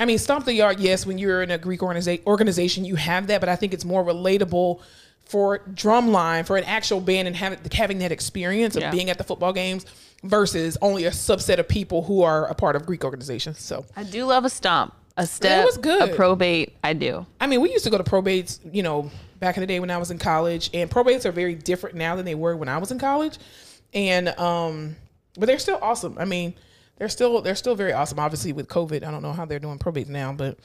I mean, Stomp the Yard, yes, when you're in a Greek organiza- organization, you have that, but I think it's more relatable for Drumline, for an actual band and have it, having that experience of yeah. being at the football games versus only a subset of people who are a part of Greek organizations. So I do love a stomp, a step, yeah, it was good. A probate, I do. I mean, we used to go to probates, you know, back in the day when I was in college, and probates are very different now than they were when I was in college, and um, but they're still awesome. I mean... they're still they're still very awesome. Obviously with COVID, I don't know how they're doing probate now, but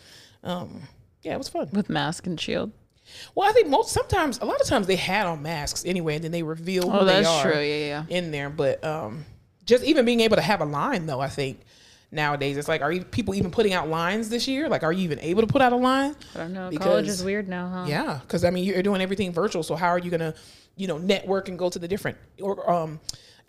um, yeah, it was fun with mask and shield. Well, I think most sometimes a lot of times they had on masks anyway, and then they revealed oh, who they are. That's true. Yeah, yeah. In there, but um, just even being able to have a line though, I think. Nowadays, it's like, are you, people even putting out lines this year? Like, are you even able to put out a line? I don't know. Because, college is weird now, huh? Yeah, because I mean, you're doing everything virtual. So how are you gonna, you know, network and go to the different or um,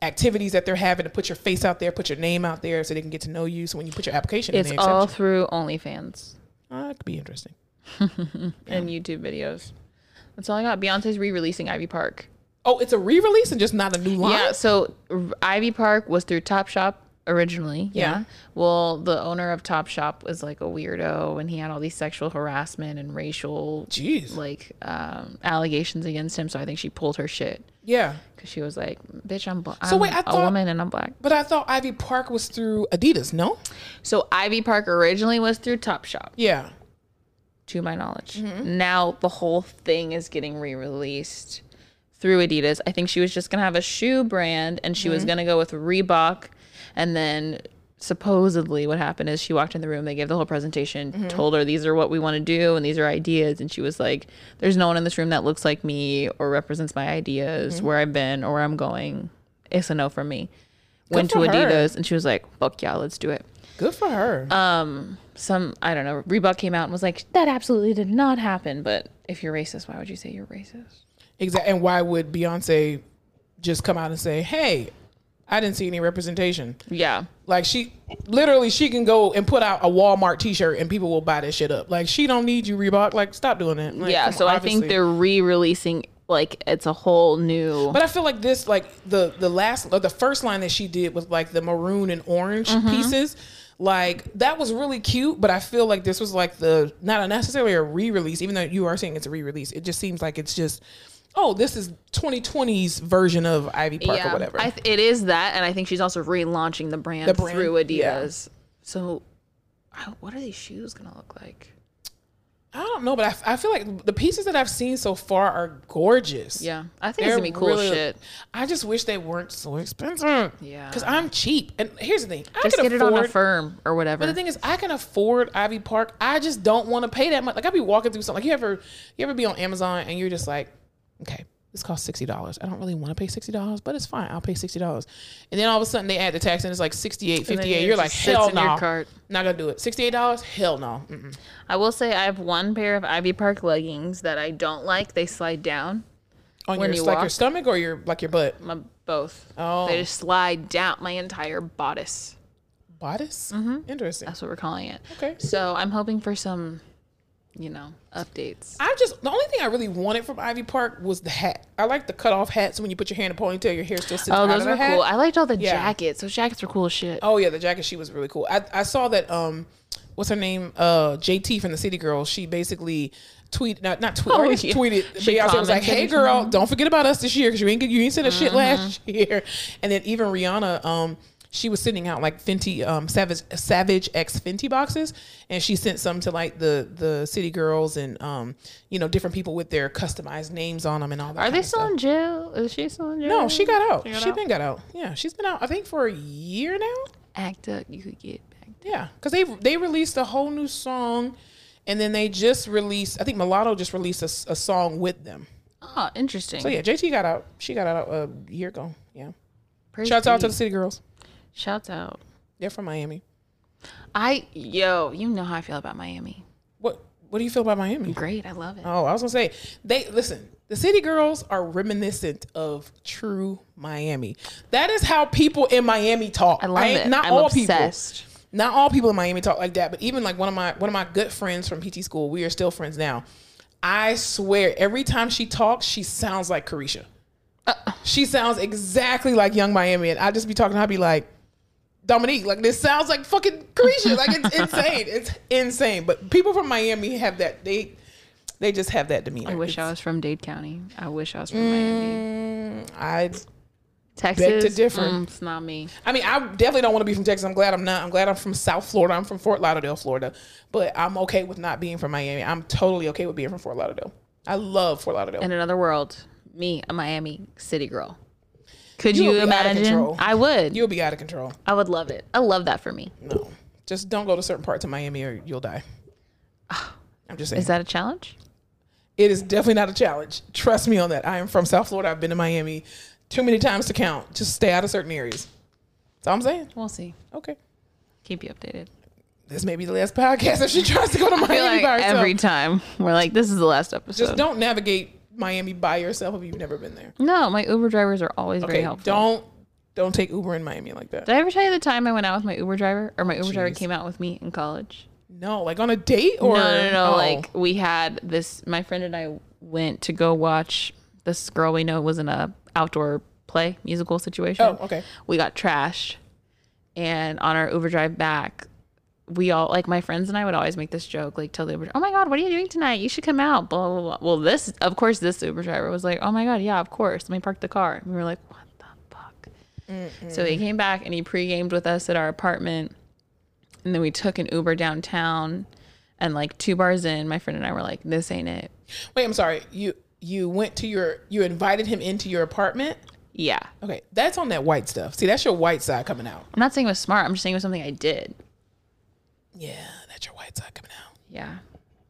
activities that they're having to put your face out there, put your name out there, so they can get to know you. So when you put your application, it's in, it's all through OnlyFans. Uh, it could be interesting. Yeah. And YouTube videos. That's all I got. Beyonce's re-releasing Ivy Park. Oh, it's a re-release and just not a new line. Yeah. So Ivy Park was through Topshop. Originally, yeah. yeah. Well, the owner of Topshop was like a weirdo, and he had all these sexual harassment and racial, jeez, like um, allegations against him. So I think she pulled her shit. Yeah, because she was like, "Bitch, I'm, bl- so I'm wait, I thought, a woman and I'm black." But I thought Ivy Park was through Adidas. No, so Ivy Park originally was through Topshop. Yeah, to my knowledge. Mm-hmm. Now the whole thing is getting re-released through Adidas. I think she was just gonna have a shoe brand, and she mm-hmm. was gonna go with Reebok. And then supposedly what happened is she walked in the room, they gave the whole presentation, mm-hmm. told her these are what we want to do and these are ideas. And she was like, there's no one in this room that looks like me or represents my ideas, mm-hmm. where I've been or where I'm going. It's a no from me. Good Went to Adidas her. And she was like, fuck y'all, let's do it. Good for her. Um, some, I don't know, Reebok came out and was like, that absolutely did not happen. But if you're racist, why would you say you're racist? Exactly. And why would Beyonce just come out and say, hey, I didn't see any representation. Yeah. Like she, literally she can go and put out a Walmart t-shirt and people will buy that shit up. Like she don't need you, Reebok. Like stop doing that. Like, yeah. So on, I obviously. think they're re-releasing, like it's a whole new. But I feel like this, like the, the last, or the first line that she did was like the maroon and orange mm-hmm. pieces. Like that was really cute, but I feel like this was like the, not necessarily a re-release, even though you are saying it's a re-release. It just seems like it's just, oh, this is twenty twenty's version of Ivy Park yeah, or whatever. I th- it is that, and I think she's also relaunching the brand, the brand through Adidas. Yeah. So, I, what are these shoes gonna look like? I don't know, but I, I feel like the pieces that I've seen so far are gorgeous. Yeah, I think They're it's gonna be cool really, shit. I just wish they weren't so expensive. Yeah, because I'm cheap, and here's the thing: I just can get afford, it on a firm or whatever. But the thing is, I can afford Ivy Park. I just don't want to pay that much. Like I'd be walking through something. Like you ever, you ever be on Amazon and you're just like, okay, this costs sixty dollars. I don't really want to pay sixty dollars, but it's fine. I'll pay sixty dollars. And then all of a sudden they add the tax and it's like sixty-eight fifty-eight. You're like, hell no. Nah. Not going to do it. sixty-eight dollars? Hell no. Mm-mm. I will say I have one pair of Ivy Park leggings that I don't like. They slide down. On when your, you like walk. Your stomach or your like your butt? My, both. Oh. They just slide down my entire bodice. Bodice? Mm-hmm. Interesting. That's what we're calling it. Okay. So I'm hoping for some... you know, updates. I just, the only thing I really wanted from Ivy Park was the hat. I like the cut-off hats when you put your hair in a ponytail, your hair still sits out of the hat. Oh, those were cool. I liked all the yeah. jackets. Those jackets were cool as shit. Oh, yeah, the jacket, she was really cool. I, I saw that, um, what's her name? Uh, J T from the City Girls. She basically tweeted, not, not tweet, oh, right? yeah. tweeted, Beyonce was like, hey, girl, don't forget about us this year because you ain't, you ain't said that mm-hmm. shit last year. And then even Rihanna, um, she was sending out like Fenty, um, Savage, Savage X Fenty boxes, and she sent some to like the the City Girls and um, you know, different people with their customized names on them and all that. Are they still in jail? Is she still in jail? No, she got out. She, got she out? been got out. Yeah, she's been out. I think for a year now. Act up, you could get back. Yeah, because they they released a whole new song, and then they just released. I think Mulatto just released a, a song with them. Oh, interesting. So yeah, J T got out. She got out a year ago. Yeah. Praise Shouts out to the City Girls. Shouts out. They're from Miami. I, yo, you know how I feel about Miami. What What do you feel about Miami? Great. I love it. Oh, I was going to say, they, listen, the City Girls are reminiscent of true Miami. That is how people in Miami talk. I love I, it. Not I'm all obsessed. people. Not all people in Miami talk like that, but even like one of my, one of my good friends from P T school, we are still friends now. I swear, every time she talks, she sounds like Carisha. Uh, she sounds exactly like Young Miami. And I just be talking to her, I'd be like, Dominique, like this sounds like fucking Carisha. Like it's insane. It's insane. But people from Miami have that. They they just have that demeanor. I wish it's, I was from Dade County. I wish I was from mm, Miami. I Texas. Beg to differ. Mm, it's not me. I mean, I definitely don't want to be from Texas. I'm glad I'm not. I'm glad I'm from South Florida. I'm from Fort Lauderdale, Florida. But I'm okay with not being from Miami. I'm totally okay with being from Fort Lauderdale. I love Fort Lauderdale. In another world, me, a Miami city girl. Could you, you imagine? I would. You'll be out of control. I would love it. I love that for me. No. Just don't go to certain parts of Miami or you'll die. I'm just saying. Is that a challenge? It is definitely not a challenge. Trust me on that. I am from South Florida. I've been to Miami too many times to count. Just stay out of certain areas. That's all I'm saying. We'll see. Okay. Keep you updated. This may be the last podcast if she tries to go to Miami I feel like by herself. Every time. We're like, this is the last episode. Just don't navigate Miami by yourself if you've never been there. No, my Uber drivers are always okay, very helpful. Don't don't take Uber in Miami like that. Did I ever tell you the time I went out with my Uber driver? Or my Uber Jeez. driver came out with me in college? No, like on a date? Or No, no, no. Oh. Like we had this, my friend and I went to go watch this girl we know was in a outdoor play, musical situation. Oh, okay. We got trashed. And on our Uber drive back, we all, like my friends and I would always make this joke, like tell the Uber, oh my God, what are you doing tonight? You should come out, blah, blah, blah. Well, this, of course, this Uber driver was like, oh my God, yeah, of course. Let me park the car. And we were like, what the fuck? Mm-mm. So he came back and he pre-gamed with us at our apartment. And then we took an Uber downtown and like two bars in, my friend and I were like, this ain't it. Wait, I'm sorry. You, you went to your, you invited him into your apartment? Yeah. Okay. That's on that white stuff. See, that's your white side coming out. I'm not saying it was smart. I'm just saying it was something I did. Yeah, that's your white side coming out. Yeah.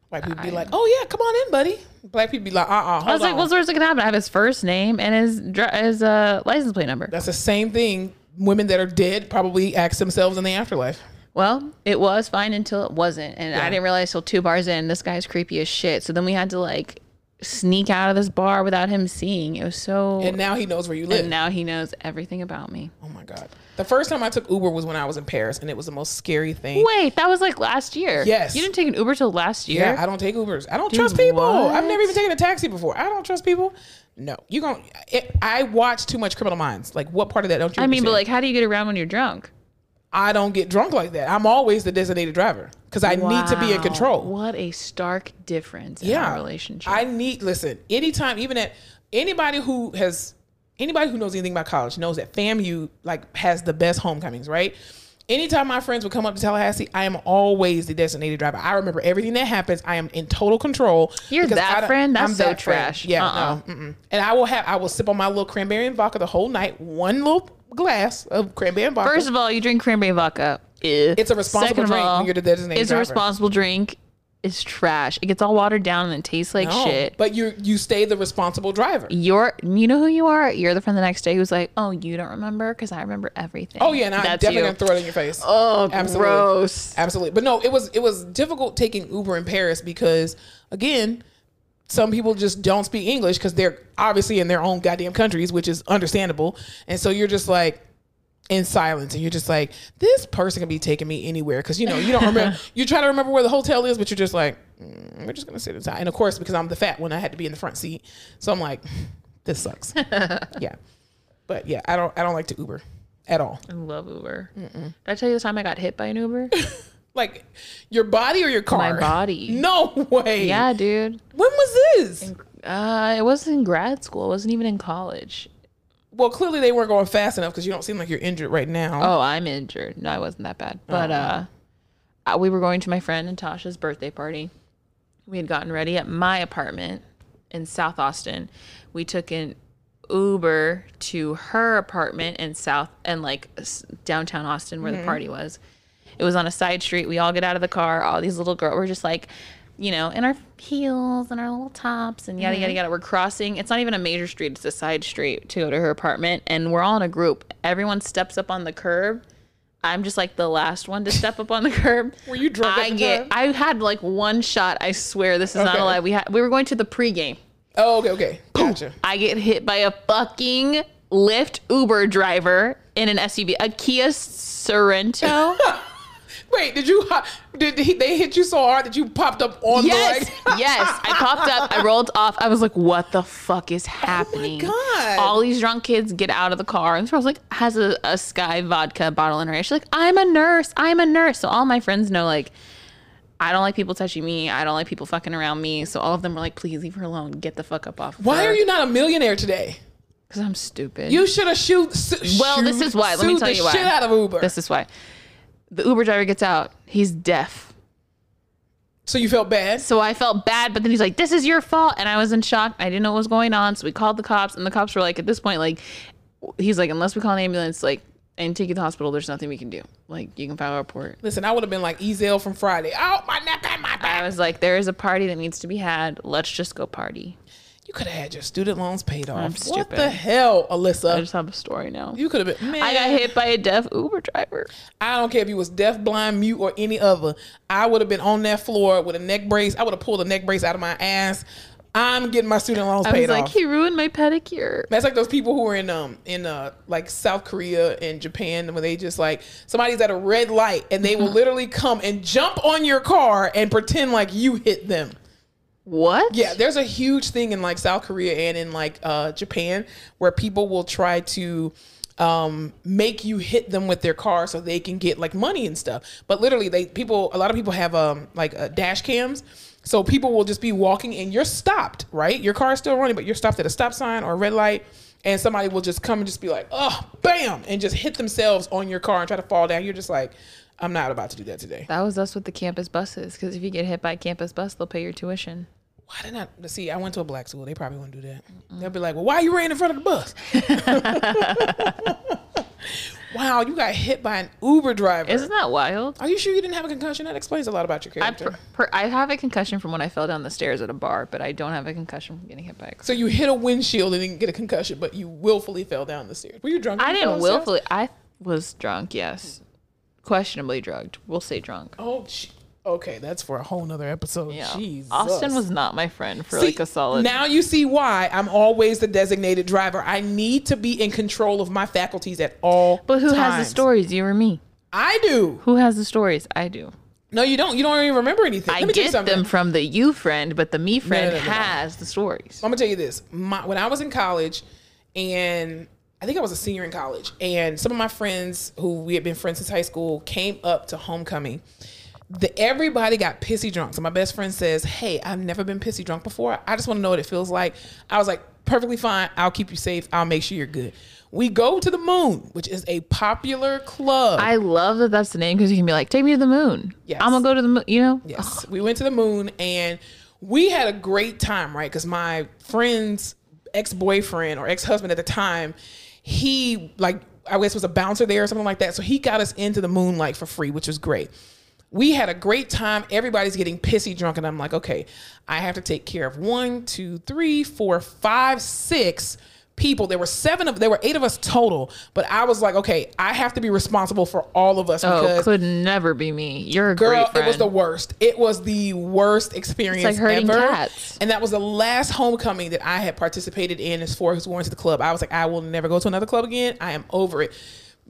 White people I, be like, oh yeah, come on in, buddy. Black people be like, uh-uh, hold on. I was like, what's the worst that can happen? I have his first name and his his uh, license plate number. That's the same thing women that are dead probably ask themselves in the afterlife. Well, it was fine until it wasn't. And yeah. I didn't realize till two bars in, this guy's creepy as shit. So then we had to like sneak out of this bar without him seeing. It was so... And now he knows where you live. And now he knows everything about me. Oh my God. The first time I took Uber was when I was in Paris, and it was the most scary thing. Wait, that was like last year. Yes. You didn't take an Uber till last year? Yeah, I don't take Ubers. I don't Dude, trust people. What? I've never even taken a taxi before. I don't trust people. No. You're gonna, it, I watch too much Criminal Minds. Like, what part of that don't you I mean, understand? But like, how do you get around when you're drunk? I don't get drunk like that. I'm always the designated driver because I wow. need to be in control. What a stark difference in yeah. our relationship. I need, listen, anytime, even at anybody who has, anybody who knows anything about college knows that FAMU like has the best homecomings, right? Anytime my friends would come up to Tallahassee, I am always the designated driver. I remember everything that happens. I am in total control. You're that friend? That's I'm so that trash. Friend. Yeah. Uh-uh. No, mm-mm. And I will have, I will sip on my little cranberry and vodka the whole night. One little glass of cranberry and vodka. First of all, you drink cranberry and vodka. Ew. It's a responsible Second drink all, when you're the designated It's driver. A responsible drink. It's trash. It gets all watered down and it tastes like no, shit. But you you stay the responsible driver. You're you know who you are? You're the friend the next day who's like, oh, you don't remember? Because I remember everything. Oh yeah, and I'm definitely you. gonna throw it in your face. Oh, absolutely. Gross. Absolutely. But no, it was it was difficult taking Uber in Paris because again, some people just don't speak English because they're obviously in their own goddamn countries, which is understandable. And so you're just like in silence and you're just like, this person can be taking me anywhere. Cause you know, you don't remember, you try to remember where the hotel is, but you're just like, mm, we're just going to sit inside. And of course, because I'm the fat one, I had to be in the front seat. So I'm like, this sucks. yeah. But yeah, I don't, I don't like to Uber at all. I love Uber. Mm-mm. Did I tell you the time I got hit by an Uber? Like your body or your car? My body. No way. Yeah, dude. When was this? In, uh, it wasn't in grad school. It wasn't even in college. Well, clearly they weren't going fast enough because you don't seem like you're injured right now. Oh, I'm injured. No, I wasn't that bad. But uh, we were going to my friend Natasha's birthday party. We had gotten ready at my apartment in South Austin. We took an Uber to her apartment in South and like downtown Austin where mm-hmm. the party was. It was on a side street. We all get out of the car. All these little girls were just like, you know, in our heels and our little tops and yada, yada, yada. We're crossing. It's not even a major street. It's a side street to go to her apartment. And we're all in a group. Everyone steps up on the curb. I'm just like the last one to step up on the curb. Were you drunk I at the get, time? I had like one shot. I swear this is okay. not a lie. We, ha- we were going to the pregame. Oh, okay, okay. Gotcha. I get hit by a fucking Lyft Uber driver in an S U V. A Kia Sorento. Wait, did you, did he, they hit you so hard that you popped up on yes, the leg? Yes, I popped up, I rolled off. I was like, what the fuck is happening? Oh my God. All these drunk kids get out of the car. And this girl's like, has a, a Sky vodka bottle in her hand. She's like, I'm a nurse, I'm a nurse. So all my friends know, like, I don't like people touching me. I don't like people fucking around me. So all of them were like, please leave her alone. Get the fuck up off of Why her. Are you not a millionaire today? Because I'm stupid. You should have sued su- Well, shoot, this is why. Let me tell you why. Shit out of Uber. This is why. The Uber driver gets out. He's deaf. So you felt bad? So I felt bad, but then he's like, this is your fault. And I was in shock. I didn't know what was going on. So we called the cops and the cops were like, at this point, like, he's like, unless we call an ambulance, like, and take you to the hospital, there's nothing we can do. Like, you can file a report. Listen, I would have been like Ezel from Friday. Oh, my neck and my back. I was like, there is a party that needs to be had. Let's just go party. You could have had your student loans paid off. I'm stupid. What the hell, Alyssa? I just have a story now. You could have been. Man. I got hit by a deaf Uber driver. I don't care if you was deaf, blind, mute, or any other. I would have been on that floor with a neck brace. I would have pulled a neck brace out of my ass. I'm getting my student loans I paid off. I was like, off. He ruined my pedicure. That's like those people who are in um in uh like South Korea and Japan when they just like somebody's at a red light and they mm-hmm. will literally come and jump on your car and pretend like you hit them. What? Yeah, there's a huge thing in like South Korea and in like uh Japan where people will try to um make you hit them with their car so they can get like money and stuff. But literally, they people a lot of people have um like uh, dash cams. So people will just be walking and you're stopped, right? Your car is still running, but you're stopped at a stop sign or a red light. And somebody will just come and just be like, oh, bam, and just hit themselves on your car and try to fall down. You're just like, I'm not about to do that today. That was us with the campus buses. Because if you get hit by a campus bus, they'll pay your tuition. Why did I? See, I went to a black school. They probably wouldn't do that. Mm-mm. They'll be like, well, why you ran in front of the bus? Wow, you got hit by an Uber driver. Isn't that wild? Are you sure you didn't have a concussion? That explains a lot about your character. I, per, per, I have a concussion from when I fell down the stairs at a bar, but I don't have a concussion from getting hit by a car. So you hit a windshield and didn't get a concussion, but you willfully fell down the stairs. Were you drunk? I didn't willfully. I was drunk, yes. Questionably drugged. We'll say drunk. Oh, geez. Okay, that's for a whole nother episode. Yeah. Jesus. Austin was not my friend for see, like a solid. Now you see why I'm always the designated driver. I need to be in control of my faculties at all times. But who times. has the stories? You or me? I do. Who has the stories? I do. No, you don't. You don't even remember anything. I Let me get tell you them from the you friend, but the me friend no, no, no, no, has no. the stories. I'm gonna tell you this. My, when I was in college, and I think I was a senior in college, and some of my friends who we had been friends since high school came up to homecoming. The, everybody got pissy drunk. So my best friend says, hey, I've never been pissy drunk before. I just want to know what it feels like. I was like, perfectly fine. I'll keep you safe. I'll make sure you're good. We go to the Moon, which is a popular club. I love that that's the name because you can be like, take me to the Moon. Yes. I'm going to go to the Moon, you know? Yes. Ugh. We went to the Moon and we had a great time, right? Because my friend's ex-boyfriend or ex-husband at the time, he like, I guess was a bouncer there or something like that. So he got us into the Moon like for free, which was great. We had a great time. Everybody's getting pissy drunk. And I'm like, okay, I have to take care of one, two, three, four, five, six people. There were seven of, there were eight of us total. But I was like, okay, I have to be responsible for all of us. Oh, because could never be me. You're a girl, great friend. It was the worst. It was the worst experience ever. It's like herding cats. And that was the last homecoming that I had participated in as far as going to the club. I was like, I will never go to another club again. I am over it.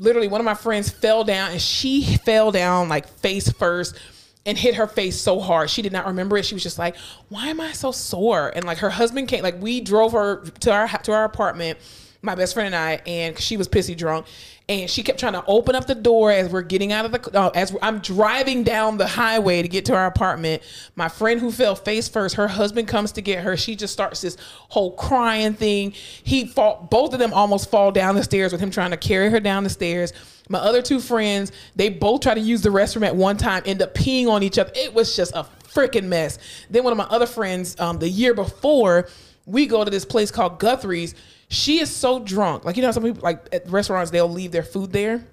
Literally, one of my friends fell down and she fell down like face first and hit her face so hard. She did not remember it. She was just like, why am I so sore? And like her husband came, like we drove her to our to our apartment, my best friend and I, and she was pissy drunk. And she kept trying to open up the door as we're getting out of the, uh, as I'm driving down the highway to get to our apartment. My friend who fell face first, her husband comes to get her. She just starts this whole crying thing. He fought, both of them almost fall down the stairs with him trying to carry her down the stairs. My other two friends, they both try to use the restroom at one time, end up peeing on each other. It was just a freaking mess. Then one of my other friends, um, the year before, we go to this place called Guthrie's. She is so drunk. Like, you know, some people, like at restaurants, they'll leave their food there.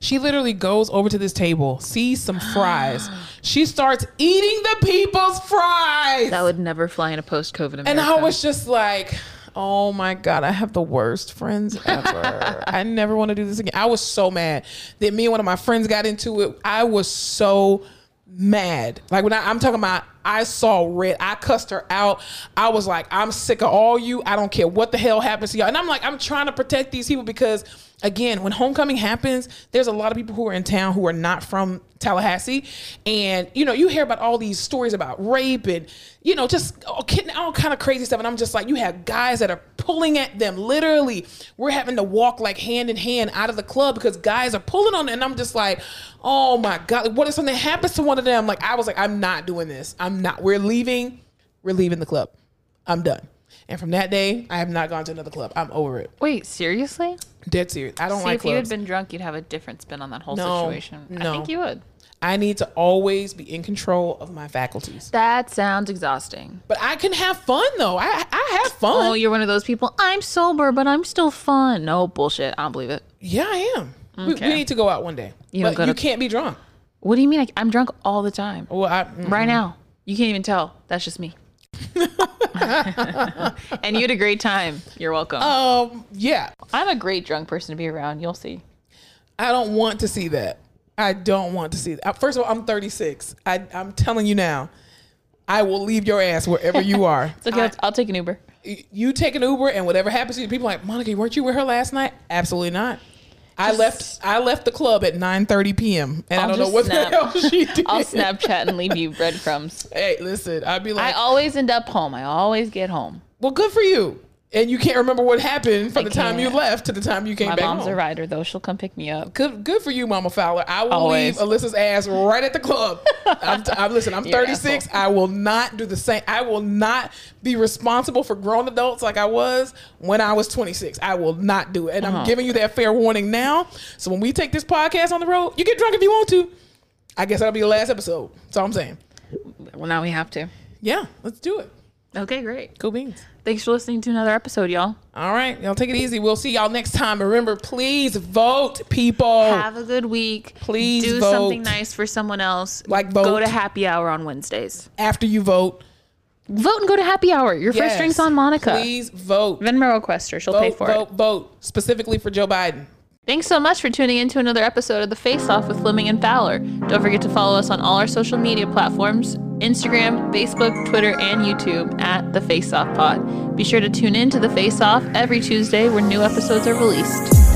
She literally goes over to this table, sees some fries. She starts eating the people's fries. That would never fly in a post-COVID America. And I was just like, oh my God, I have the worst friends ever. I never want to do this again. I was so mad. Then me and one of my friends got into it. I was so mad. Like when I, I'm talking about, I saw red. I cussed her out. I was like, I'm sick of all you. I don't care what the hell happens to y'all. And I'm like, I'm trying to protect these people because, again, when homecoming happens, there's a lot of people who are in town who are not from Tallahassee. And, you know, you hear about all these stories about rape and, you know, just all kind of crazy stuff. And I'm just like, you have guys that are pulling at them. Literally, we're having to walk like hand in hand out of the club because guys are pulling on it. And I'm just like, oh my God, what if something happens to one of them? Like, I was like, I'm not doing this. I'm not we're leaving we're leaving the club. I'm done. And from that day I have not gone to another club. I'm over it. Wait, seriously? Dead serious. I don't See, like if clubs. You had been drunk, you'd have a different spin on that whole no, situation. No. I think you would. I need to always be in control of my faculties. That sounds exhausting. But I can have fun, though. I I have fun. Oh, you're one of those people. I'm sober, but I'm still fun. No, bullshit. I don't believe it. Yeah, I am. Okay. We, we need to go out one day. You but you to... can't be drunk. What do you mean? I, I'm drunk all the time. Well, I, mm-hmm. Right now. You can't even tell. That's just me. And you had a great time. You're welcome. Um, yeah. I'm a great drunk person to be around. You'll see. I don't want to see that. I don't want to see that. First of all, I'm thirty-six. I, I'm telling you now, I will leave your ass wherever you are. It's okay. I, I'll take an Uber. You take an Uber, and whatever happens to you, people are like, Monica, weren't you with her last night? Absolutely not. I just, left I left the club at nine thirty p.m. And I'll I don't know what snap. the hell she did. I'll Snapchat and leave you breadcrumbs. Hey, listen, I'd be like. I always end up home. I always get home. Well, good for you. And you can't remember what happened from I the can't. time you left to the time you came My back home. My mom's a rider, though. She'll come pick me up. Good good for you, Mama Fowler. I will Always. leave Alyssa's ass right at the club. I'm, t- I'm Listen, I'm You're thirty-six. I will not do the same. I will not be responsible for grown adults like I was when I was twenty-six. I will not do it. And uh-huh. I'm giving you that fair warning now. So when we take this podcast on the road, you get drunk if you want to. I guess that'll be the last episode. That's all I'm saying. Well, now we have to. Yeah, let's do it. Okay, great. Cool beans. Thanks for listening to another episode, y'all. All right. Y'all take it easy. We'll see y'all next time. Remember, please vote, people. Have a good week. Please do vote. Something nice for someone else. Like vote. Go to happy hour on Wednesdays. After you vote. Vote and go to happy hour. Your yes. first drink's on Monica. Please vote. Venmo request her. She'll vote, pay for vote, it. Vote, vote. Specifically for Joe Biden. Thanks so much for tuning in to another episode of The Face Off with Fleming and Fowler. Don't forget to follow us on all our social media platforms. Instagram, Facebook, Twitter, and YouTube at The Face Off Pod. Be sure to tune in to The Face Off every Tuesday where new episodes are released.